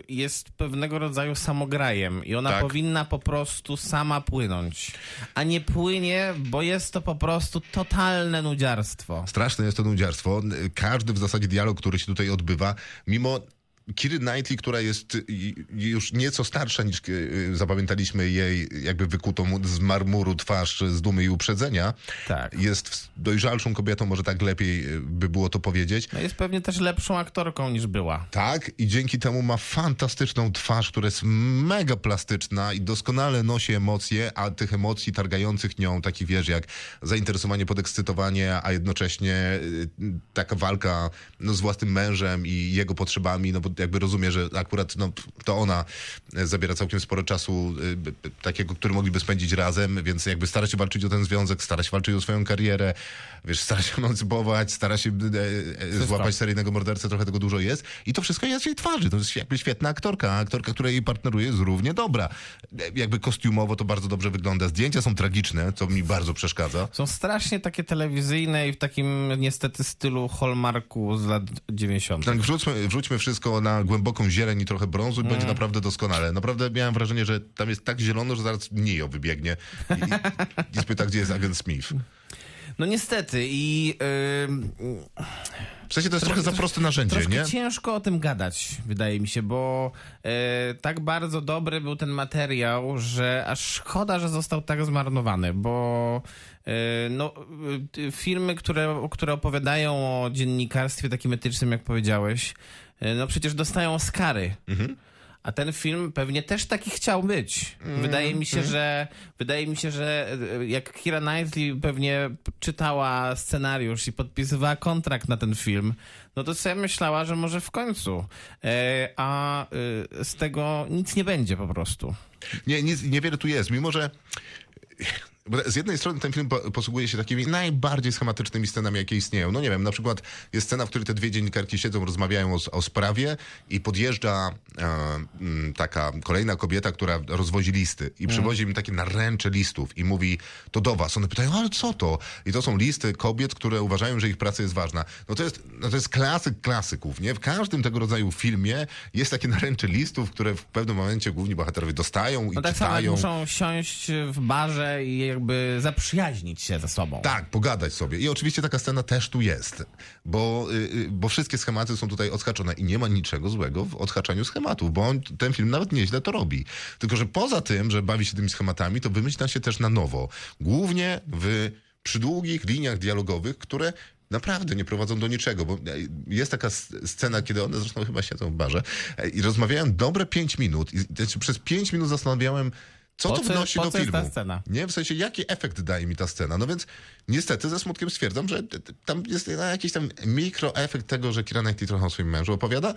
jest pewnego rodzaju samograjem i ona powinna po prostu sama płynąć, a nie płynie, bo jest to po prostu totalne nudziarstwo. Straszne jest to nudziarstwo. Każdy w zasadzie dialog, który się tutaj odbywa, mimo Keira Knightley, która jest już nieco starsza niż zapamiętaliśmy jej jakby wykutą z marmuru twarz z dumy i uprzedzenia, tak, jest dojrzalszą kobietą, może tak lepiej by było to powiedzieć. No jest pewnie też lepszą aktorką niż była. Tak, i dzięki temu ma fantastyczną twarz, która jest mega plastyczna i doskonale nosi emocje, a tych emocji targających nią, takich wiesz, jak zainteresowanie, podekscytowanie, a jednocześnie taka walka no, z własnym mężem i jego potrzebami, no bo jakby rozumie, że akurat no, to ona zabiera całkiem sporo czasu takiego, który mogliby spędzić razem, więc jakby stara się walczyć o ten związek, stara się walczyć o swoją karierę, wiesz, stara się emancypować, stara się złapać seryjnego mordercę, trochę tego dużo jest i to wszystko jest w jej twarzy, to jest jakby świetna aktorka, aktorka, która jej partneruje jest równie dobra. Jakby kostiumowo to bardzo dobrze wygląda, zdjęcia są tragiczne, co mi bardzo przeszkadza. Są strasznie takie telewizyjne i w takim niestety stylu Hallmarku z lat 90. Tak, wrzućmy wszystko na głęboką zieleń i trochę brązu i będzie naprawdę doskonale. Naprawdę miałem wrażenie, że tam jest tak zielono, że zaraz Neo wybiegnie i spyta, gdzie jest agent Smith. No niestety i... W sensie to jest trochę za proste narzędzie, nie? Troszkę ciężko o tym gadać, wydaje mi się, bo tak bardzo dobry był ten materiał, że aż szkoda, że został tak zmarnowany, bo filmy, które opowiadają o dziennikarstwie takim etycznym, jak powiedziałeś, no przecież dostają Oscary. Mhm. A ten film pewnie też taki chciał być. Wydaje mi się, że jak Keira Knightley pewnie czytała scenariusz i podpisywała kontrakt na ten film, no to sobie myślała, że może w końcu. A z tego nic nie będzie po prostu. Nie, niewiele tu jest, mimo że... Z jednej strony ten film posługuje się takimi najbardziej schematycznymi scenami, jakie istnieją. No nie wiem, na przykład jest scena, w której te dwie dziennikarki siedzą, rozmawiają o sprawie i podjeżdża taka kolejna kobieta, która rozwozi listy i przywozi im takie naręcze listów i mówi, to do was. One pytają, ale co to? I to są listy kobiet, które uważają, że ich praca jest ważna. No to jest klasyk klasyków, nie? W każdym tego rodzaju filmie jest takie naręcze listów, które w pewnym momencie główni bohaterowie dostają i tak czytają. Tak samo muszą siąść w barze i jakby zaprzyjaźnić się ze sobą. Tak, pogadać sobie. I oczywiście taka scena też tu jest, bo wszystkie schematy są tutaj odhaczone i nie ma niczego złego w odhaczaniu schematów, bo ten film nawet nieźle to robi. Tylko że poza tym, że bawi się tymi schematami, to wymyśla się też na nowo. Głównie w przydługich liniach dialogowych, które naprawdę nie prowadzą do niczego, bo jest taka scena, kiedy one zresztą chyba siedzą w barze i rozmawiają dobre 5 minut i przez 5 minut zastanawiałem, co to wnosi do filmu? Nie? W sensie, jaki efekt daje mi ta scena? No więc niestety ze smutkiem stwierdzam, że tam jest jakiś tam mikroefekt tego, że Keira Knightley trochę o swoim mężu opowiada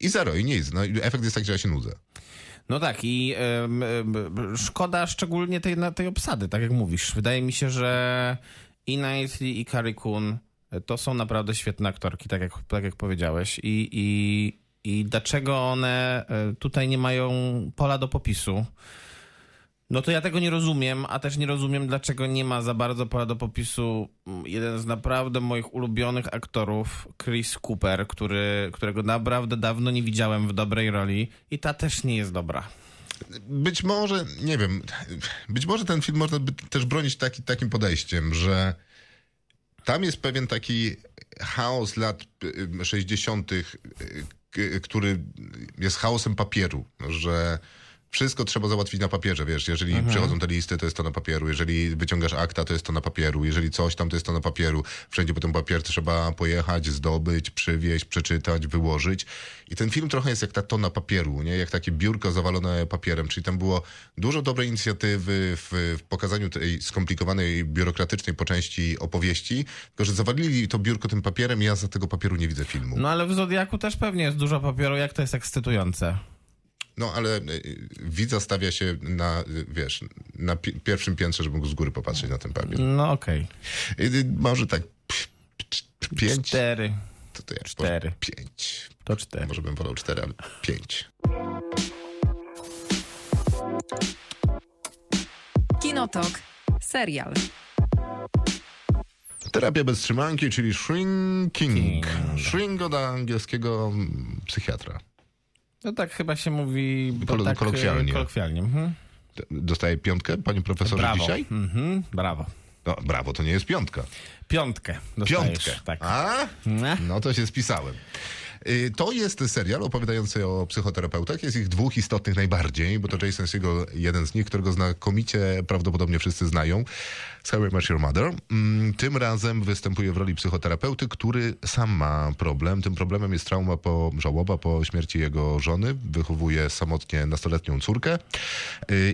i zero, i nic. No, efekt jest taki, że ja się nudzę. No tak i szkoda szczególnie tej obsady, tak jak mówisz. Wydaje mi się, że i Knightley, i Carrie Coon to są naprawdę świetne aktorki, tak jak powiedziałeś. I dlaczego one tutaj nie mają pola do popisu? No to ja tego nie rozumiem, a też nie rozumiem, dlaczego nie ma za bardzo pola do popisu jeden z naprawdę moich ulubionych aktorów, Chris Cooper, którego naprawdę dawno nie widziałem w dobrej roli i ta też nie jest dobra. Być może, nie wiem, ten film można by też bronić takim podejściem, że tam jest pewien taki chaos lat 60., który jest chaosem papieru, że... Wszystko trzeba załatwić na papierze, wiesz, jeżeli przechodzą te listy, to jest to na papieru, jeżeli wyciągasz akta, to jest to na papieru, jeżeli coś tam, to jest to na papieru, wszędzie po ten papier trzeba pojechać, zdobyć, przywieźć, przeczytać, wyłożyć i ten film trochę jest jak ta tona papieru, nie, jak takie biurko zawalone papierem, czyli tam było dużo dobrej inicjatywy w pokazaniu tej skomplikowanej, biurokratycznej po części opowieści, tylko że zawalili to biurko tym papierem i ja za tego papieru nie widzę filmu. No ale w Zodiaku też pewnie jest dużo papieru, jak to jest ekscytujące. No, ale widza stawia się na, wiesz, na pierwszym piętrze, żeby mógł z góry popatrzeć na ten papier. No, okej. Okay. Może tak 5. 4. To ja 4. 5. To 4. Może bym wolał 4, ale 5. Kinotok. Serial. Terapia bez trzymanki, czyli shrinking. Shrink od angielskiego psychiatra. No tak chyba się mówi tak kolokwialnie. Dostaje 5, panie profesorze, brawo. Dzisiaj? Brawo. No, brawo, to nie jest 5. 5 dostajesz. 5? Tak. A? No to się spisałem. To jest serial opowiadający o psychoterapeutach. Jest ich dwóch istotnych najbardziej, bo to Jason Segel, jeden z nich, którego znakomicie prawdopodobnie wszyscy znają, z How I Met Your Mother. Tym razem występuje w roli psychoterapeuty, który sam ma problem. Tym problemem jest trauma żałoba po śmierci jego żony. Wychowuje samotnie nastoletnią córkę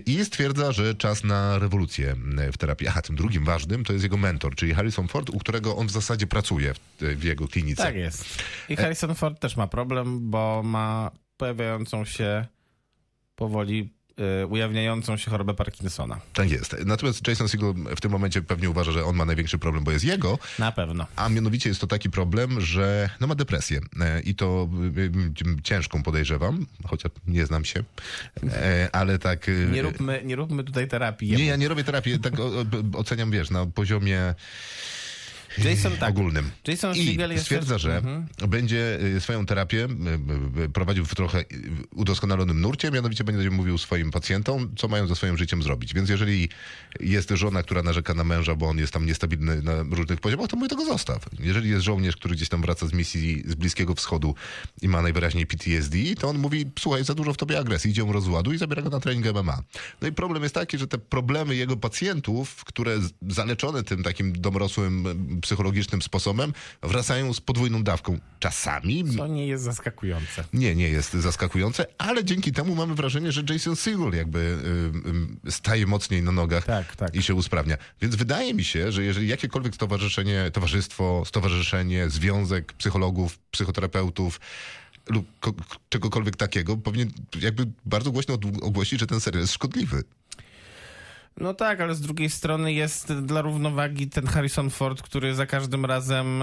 i stwierdza, że czas na rewolucję w terapii. A tym drugim ważnym to jest jego mentor, czyli Harrison Ford, u którego on w zasadzie pracuje w jego klinice. Tak jest. I Harrison Ford też ma problem, bo ma pojawiającą się powoli ujawniającą się chorobę Parkinsona. Tak jest. Natomiast Jason Segel w tym momencie pewnie uważa, że on ma największy problem, bo jest jego. Na pewno. A mianowicie jest to taki problem, że no ma depresję i to ciężką, podejrzewam, chociaż nie znam się, ale tak... Nie róbmy tutaj terapii. Nie, ja nie robię terapii, tak oceniam, wiesz, na poziomie... ogólnym. Jason Segel stwierdza, że będzie swoją terapię prowadził w trochę udoskonalonym nurcie, mianowicie będzie mówił swoim pacjentom, co mają ze swoim życiem zrobić. Więc jeżeli jest żona, która narzeka na męża, bo on jest tam niestabilny na różnych poziomach, to mówi, to go zostaw. Jeżeli jest żołnierz, który gdzieś tam wraca z misji z Bliskiego Wschodu i ma najwyraźniej PTSD, to on mówi, słuchaj, za dużo w tobie agresji, idzie mu rozładu i zabiera go na trening MMA. No i problem jest taki, że te problemy jego pacjentów, które zaleczone tym takim dorosłym psychologicznym sposobem, wracają z podwójną dawką. Czasami. To nie jest zaskakujące. Nie jest zaskakujące, ale dzięki temu mamy wrażenie, że Jason Segel jakby staje mocniej na nogach i się usprawnia. Więc wydaje mi się, że jeżeli jakiekolwiek stowarzyszenie, związek psychologów, psychoterapeutów lub czegokolwiek takiego powinien jakby bardzo głośno ogłosić, że ten serial jest szkodliwy. No tak, ale z drugiej strony jest dla równowagi ten Harrison Ford, który za każdym razem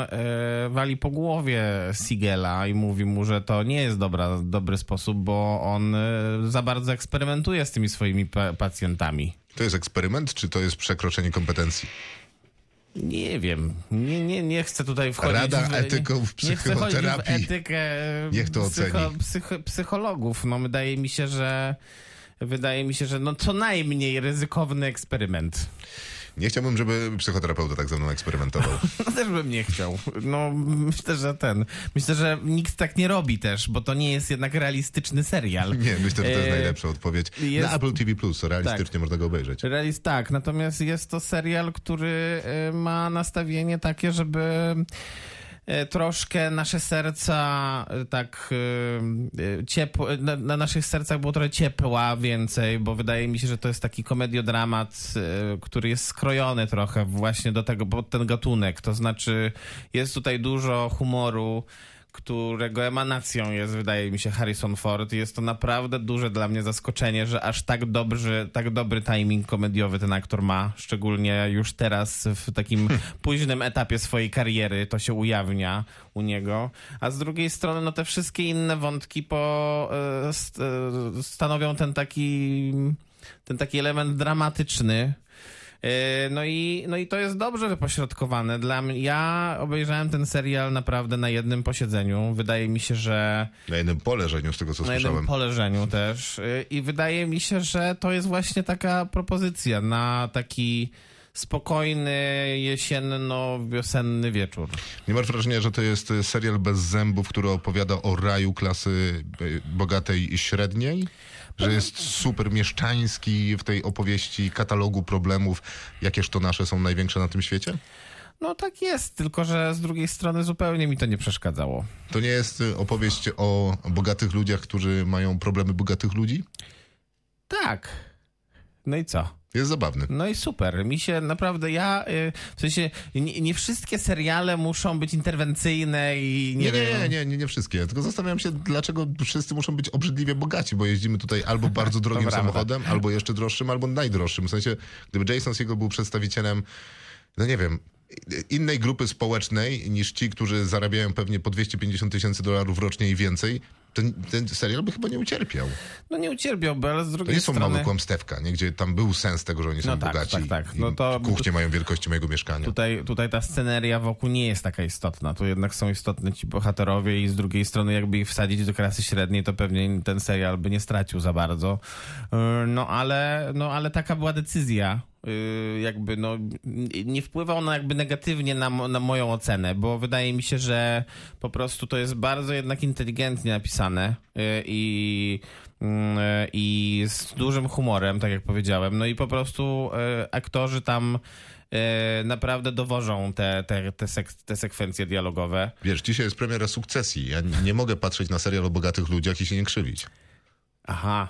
wali po głowie Segela i mówi mu, że to nie jest dobry sposób, bo on za bardzo eksperymentuje z tymi swoimi pacjentami. To jest eksperyment, czy to jest przekroczenie kompetencji? Nie wiem. Nie chcę tutaj wchodzić Rada etyków psychoterapii. Nie chcę wchodzić w etykę psychologów. No, Wydaje mi się, że no co najmniej ryzykowny eksperyment. Nie chciałbym, żeby psychoterapeuta tak ze mną eksperymentował. No też bym nie chciał. No myślę, że nikt tak nie robi też, bo to nie jest jednak realistyczny serial. Nie, myślę, że to jest najlepsza odpowiedź. Na Apple TV+, realistycznie można go obejrzeć. Tak, natomiast jest to serial, który ma nastawienie takie, żeby... troszkę nasze serca na naszych sercach było trochę ciepła więcej, bo wydaje mi się, że to jest taki komediodramat, który jest skrojony trochę właśnie do tego, pod ten gatunek. To znaczy jest tutaj dużo humoru, którego emanacją jest, wydaje mi się, Harrison Ford. Jest to naprawdę duże dla mnie zaskoczenie, że aż tak dobry timing komediowy ten aktor ma, szczególnie już teraz w takim późnym etapie swojej kariery, to się ujawnia u niego. A z drugiej strony no te wszystkie inne wątki stanowią ten taki element dramatyczny. No i to jest dobrze wypośrodkowane. Dla mnie, ja obejrzałem ten serial naprawdę na jednym posiedzeniu. Wydaje mi się, że... Na jednym poleżeniu, z tego co słyszałem. Na jednym poleżeniu też. I wydaje mi się, że to jest właśnie taka propozycja na taki spokojny, jesienno-wiosenny wieczór. Nie masz wrażenia, że to jest serial bez zębów, który opowiada o raju klasy bogatej i średniej? Że jest super mieszczański w tej opowieści katalogu problemów, jakież to nasze są największe na tym świecie? No tak jest, tylko że z drugiej strony zupełnie mi to nie przeszkadzało. To nie jest opowieść o bogatych ludziach, którzy mają problemy bogatych ludzi? Tak. No i co? Jest zabawny. No i super. Mi się naprawdę, w sensie nie wszystkie seriale muszą być interwencyjne i... Nie wszystkie. Tylko zastanawiam się, dlaczego wszyscy muszą być obrzydliwie bogaci, bo jeździmy tutaj albo bardzo drogim samochodem, albo jeszcze droższym, albo najdroższym. W sensie, gdyby Jason Segel był przedstawicielem, no nie wiem, innej grupy społecznej niż ci, którzy zarabiają pewnie po $250,000 rocznie i więcej, ten serial by chyba nie ucierpiał. No nie ucierpiałby, ale z drugiej strony... To nie są małe kłamstewka, nie? Gdzie tam był sens tego, że oni są bogaci. Tak. No to kuchnie mają wielkości mojego mieszkania. Tutaj ta sceneria wokół nie jest taka istotna. Tu jednak są istotne ci bohaterowie i z drugiej strony jakby ich wsadzić do klasy średniej, to pewnie ten serial by nie stracił za bardzo. No ale taka była decyzja jakby no, nie wpływa ona jakby negatywnie na moją ocenę, bo wydaje mi się, że po prostu to jest bardzo jednak inteligentnie napisane i z dużym humorem, tak jak powiedziałem. No i po prostu aktorzy tam naprawdę dowożą te sekwencje dialogowe. Wiesz, dzisiaj jest premiera Sukcesji. Ja nie mogę patrzeć na serial o bogatych ludziach i się nie krzywić. Aha.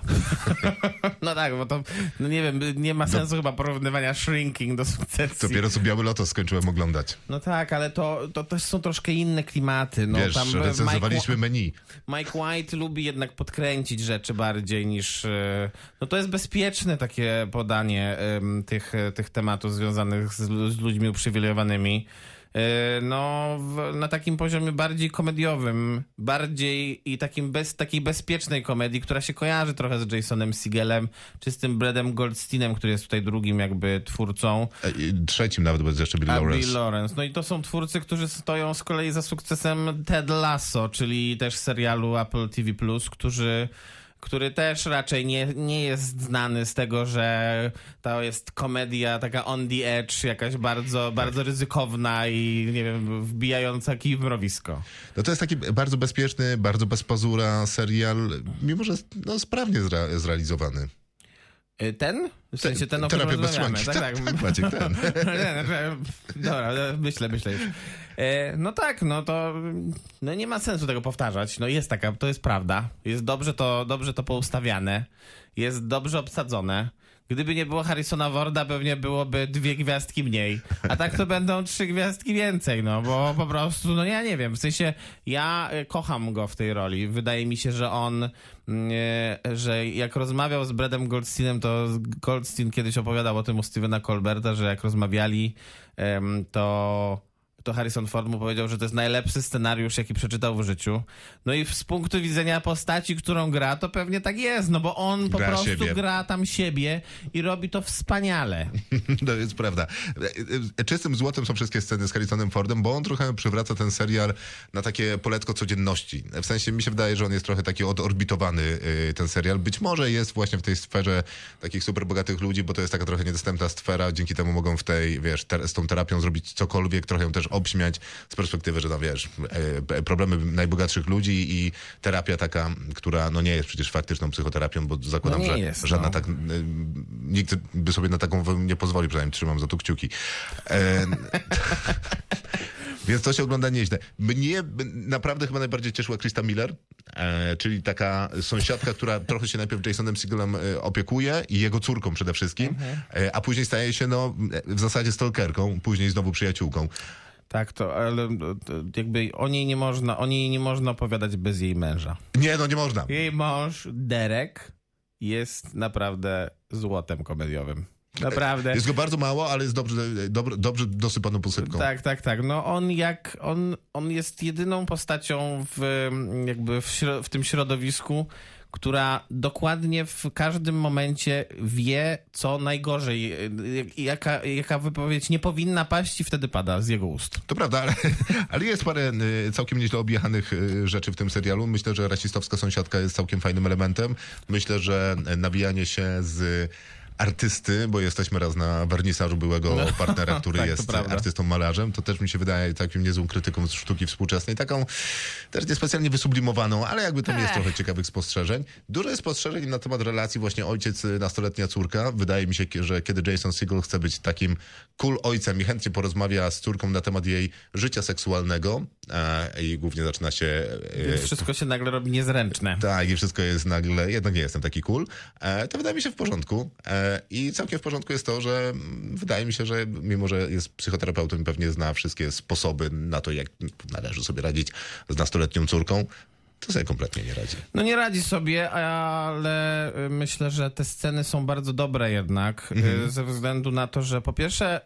No tak, bo to, no nie wiem, nie ma sensu chyba porównywania Shrinking do Sukcesji. Dopiero co Białe Lato skończyłem oglądać. No tak, ale to też są troszkę inne klimaty. No, wiesz, tam recenzowaliśmy menu. Mike White lubi jednak podkręcić rzeczy bardziej niż... No to jest bezpieczne takie podanie tych tematów związanych z ludźmi uprzywilejowanymi. No, na takim poziomie bardziej komediowym, bardziej i takim takiej bezpiecznej komedii, która się kojarzy trochę z Jasonem Siegelem, czy z tym Bradem Goldsteinem, który jest tutaj drugim jakby twórcą. Trzecim nawet, bo jest jeszcze Bill Lawrence. No i to są twórcy, którzy stoją z kolei za sukcesem Ted Lasso, czyli też serialu Apple TV+, który też raczej nie jest znany z tego, że to jest komedia taka on the edge, jakaś bardzo, bardzo ryzykowna i nie wiem, wbijająca kij w mrowisko. No to jest taki bardzo bezpieczny, bardzo bez pazura serial, mimo że no, sprawnie zrealizowany. Ten? W sensie ten, o którym rozmawiamy. Tak, Maciek, ten. Dobra, myślę już. No tak, no to no nie ma sensu tego powtarzać. No jest taka, to jest prawda. Jest dobrze to poustawiane. Jest dobrze obsadzone. Gdyby nie było Harrisona Forda, pewnie byłoby 2 gwiazdki mniej. A tak to będą 3 gwiazdki więcej, no bo po prostu, no ja nie wiem. W sensie ja kocham go w tej roli. Wydaje mi się, że on, że jak rozmawiał z Bradem Goldsteinem, to Goldstein kiedyś opowiadał o tym u Stevena Colberta, że jak rozmawiali, to Harrison Ford mu powiedział, że to jest najlepszy scenariusz, jaki przeczytał w życiu. No i z punktu widzenia postaci, którą gra, to pewnie tak jest, no bo on po prostu gra tam siebie i robi to wspaniale. To jest prawda. Czystym złotem są wszystkie sceny z Harrisonem Fordem, bo on trochę przywraca ten serial na takie poletko codzienności. W sensie mi się wydaje, że on jest trochę taki odorbitowany, ten serial. Być może jest właśnie w tej sferze takich super bogatych ludzi, bo to jest taka trochę niedostępna sfera, dzięki temu mogą w tej, wiesz, z tą terapią zrobić cokolwiek, trochę też obśmiać z perspektywy, że no wiesz, problemy najbogatszych ludzi i terapia taka, która no nie jest przecież faktyczną psychoterapią, bo zakładam, no że jest, żadna tak, nikt by sobie na taką nie pozwoli, przynajmniej trzymam za to kciuki. Więc to się ogląda nieźle. Mnie naprawdę chyba najbardziej cieszyła Krista Miller, czyli taka sąsiadka, która trochę się najpierw Jasonem Siegelem opiekuje i jego córką przede wszystkim, a później staje się no w zasadzie stalkerką, później znowu przyjaciółką. Tak, to, ale jakby o niej nie można opowiadać bez jej męża. Nie, no nie można. Jej mąż, Derek, jest naprawdę złotem komediowym. Naprawdę. Jest go bardzo mało, ale jest dobrze dosypaną posypką. Tak. No on jest jedyną postacią w tym środowisku, która dokładnie w każdym momencie wie, co najgorzej, jaka wypowiedź nie powinna paść i wtedy pada z jego ust. To prawda, ale jest parę całkiem nieźle objechanych rzeczy w tym serialu. Myślę, że rasistowska sąsiadka jest całkiem fajnym elementem. Myślę, że nawijanie się z artysty, bo jesteśmy raz na wernisażu byłego partnera, który tak, jest artystą, malarzem, to też mi się wydaje takim niezłą krytyką sztuki współczesnej, taką też niespecjalnie wysublimowaną, ale jakby tam jest trochę ciekawych spostrzeżeń. Dużo jest spostrzeżeń na temat relacji właśnie ojciec-nastoletnia córka. Wydaje mi się, że kiedy Jason Segel chce być takim cool ojcem i chętnie porozmawia z córką na temat jej życia seksualnego i głównie zaczyna się... Wszystko się nagle robi niezręczne. Tak, i wszystko jest nagle, jednak nie jestem taki cool. To wydaje mi się w porządku. I całkiem w porządku jest to, że wydaje mi się, że mimo, że jest psychoterapeutą i pewnie zna wszystkie sposoby na to, jak należy sobie radzić z nastoletnią córką, to sobie kompletnie nie radzi. No nie radzi sobie, ale myślę, że te sceny są bardzo dobre jednak, ze względu na to, że po pierwsze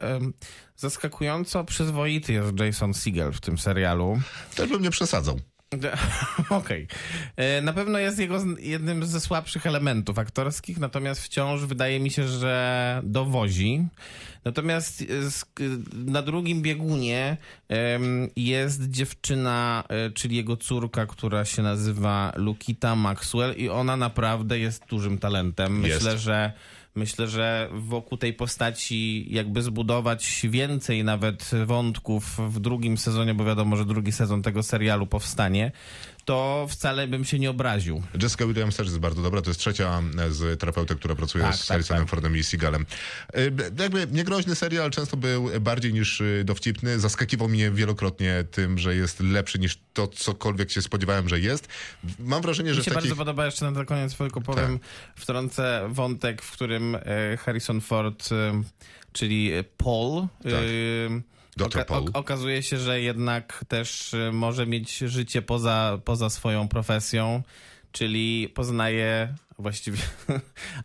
zaskakująco przyzwoity jest Jason Segel w tym serialu. Też bym nie przesadzał. Okej. Na pewno jest jego jednym ze słabszych elementów aktorskich, natomiast wciąż wydaje mi się, że dowozi. Natomiast na drugim biegunie jest dziewczyna, czyli jego córka, która się nazywa Lukita Maxwell i ona naprawdę jest dużym talentem. Myślę, że Myślę, że wokół tej postaci jakby zbudować więcej nawet wątków w drugim sezonie, bo wiadomo, że drugi sezon tego serialu powstanie, to wcale bym się nie obraził. Jessica Williams też jest bardzo dobra. To jest trzecia z terapeutek, która pracuje z Harrisonem Fordem i Seagalem. Jakby niegroźny serial często był bardziej niż dowcipny. Zaskakiwał mnie wielokrotnie tym, że jest lepszy niż to, cokolwiek się spodziewałem, że jest. Mam wrażenie, że mi się takich... bardzo podoba, jeszcze na koniec tylko powiem, wtrącę wątek, w którym Harrison Ford, czyli Paul... Tak. Okazuje się, że jednak też może mieć życie poza swoją profesją, czyli poznaje, właściwie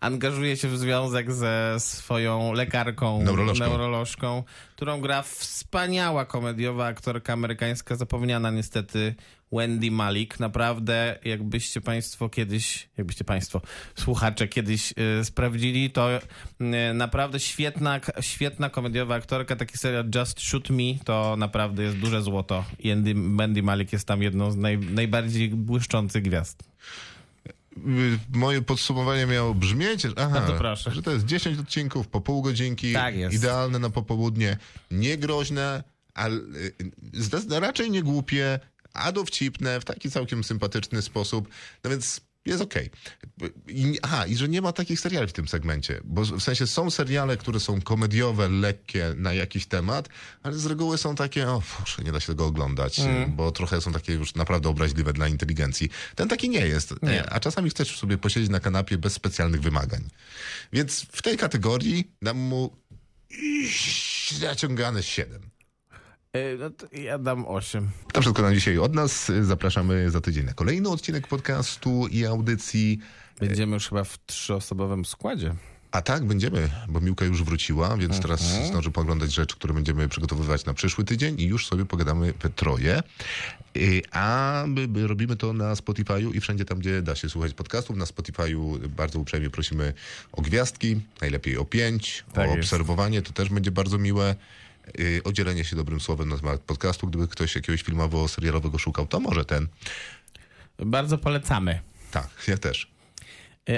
angażuje się w związek ze swoją lekarką, neurolożką, którą gra wspaniała komediowa aktorka amerykańska, zapomniana niestety, Wendy Malik. Naprawdę, jakbyście Państwo, słuchacze, kiedyś sprawdzili, to naprawdę świetna komediowa aktorka. Taki serial Just Shoot Me to naprawdę jest duże złoto. Wendy Malik jest tam jedną z najbardziej błyszczących gwiazd. Moje podsumowanie miało brzmieć, że to jest 10 odcinków po pół godzinki, tak jest. Idealne na popołudnie, niegroźne, ale raczej nie głupie, a dowcipne, w taki całkiem sympatyczny sposób, no więc jest okej. I że nie ma takich seriali w tym segmencie, bo w sensie są seriale, które są komediowe, lekkie na jakiś temat, ale z reguły są takie, nie da się tego oglądać, bo trochę są takie już naprawdę obraźliwe dla inteligencji. Ten taki nie jest, a czasami chcesz sobie posiedzieć na kanapie bez specjalnych wymagań. Więc w tej kategorii dam mu zaciągane 7. No to ja dam 8. To wszystko na dzisiaj od nas. Zapraszamy za tydzień na kolejny odcinek podcastu i audycji. Będziemy już chyba w 3-osobowym składzie. A tak, będziemy, bo Miłka już wróciła, więc teraz zdąży pooglądać rzeczy, które będziemy przygotowywać na przyszły tydzień i już sobie pogadamy we troje. A my robimy to na Spotify'u i wszędzie tam, gdzie da się słuchać podcastów. Na Spotify'u bardzo uprzejmie prosimy o gwiazdki, najlepiej o 5, tak o obserwowanie, to też będzie bardzo miłe. O dzielenie się dobrym słowem na temat podcastu. Gdyby ktoś jakiegoś filmowo-serialowego szukał, to może ten. Bardzo polecamy. Tak, ja też.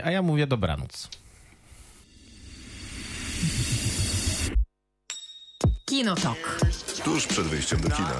A ja mówię dobranoc. Kinotok. Tuż przed wyjściem do kina.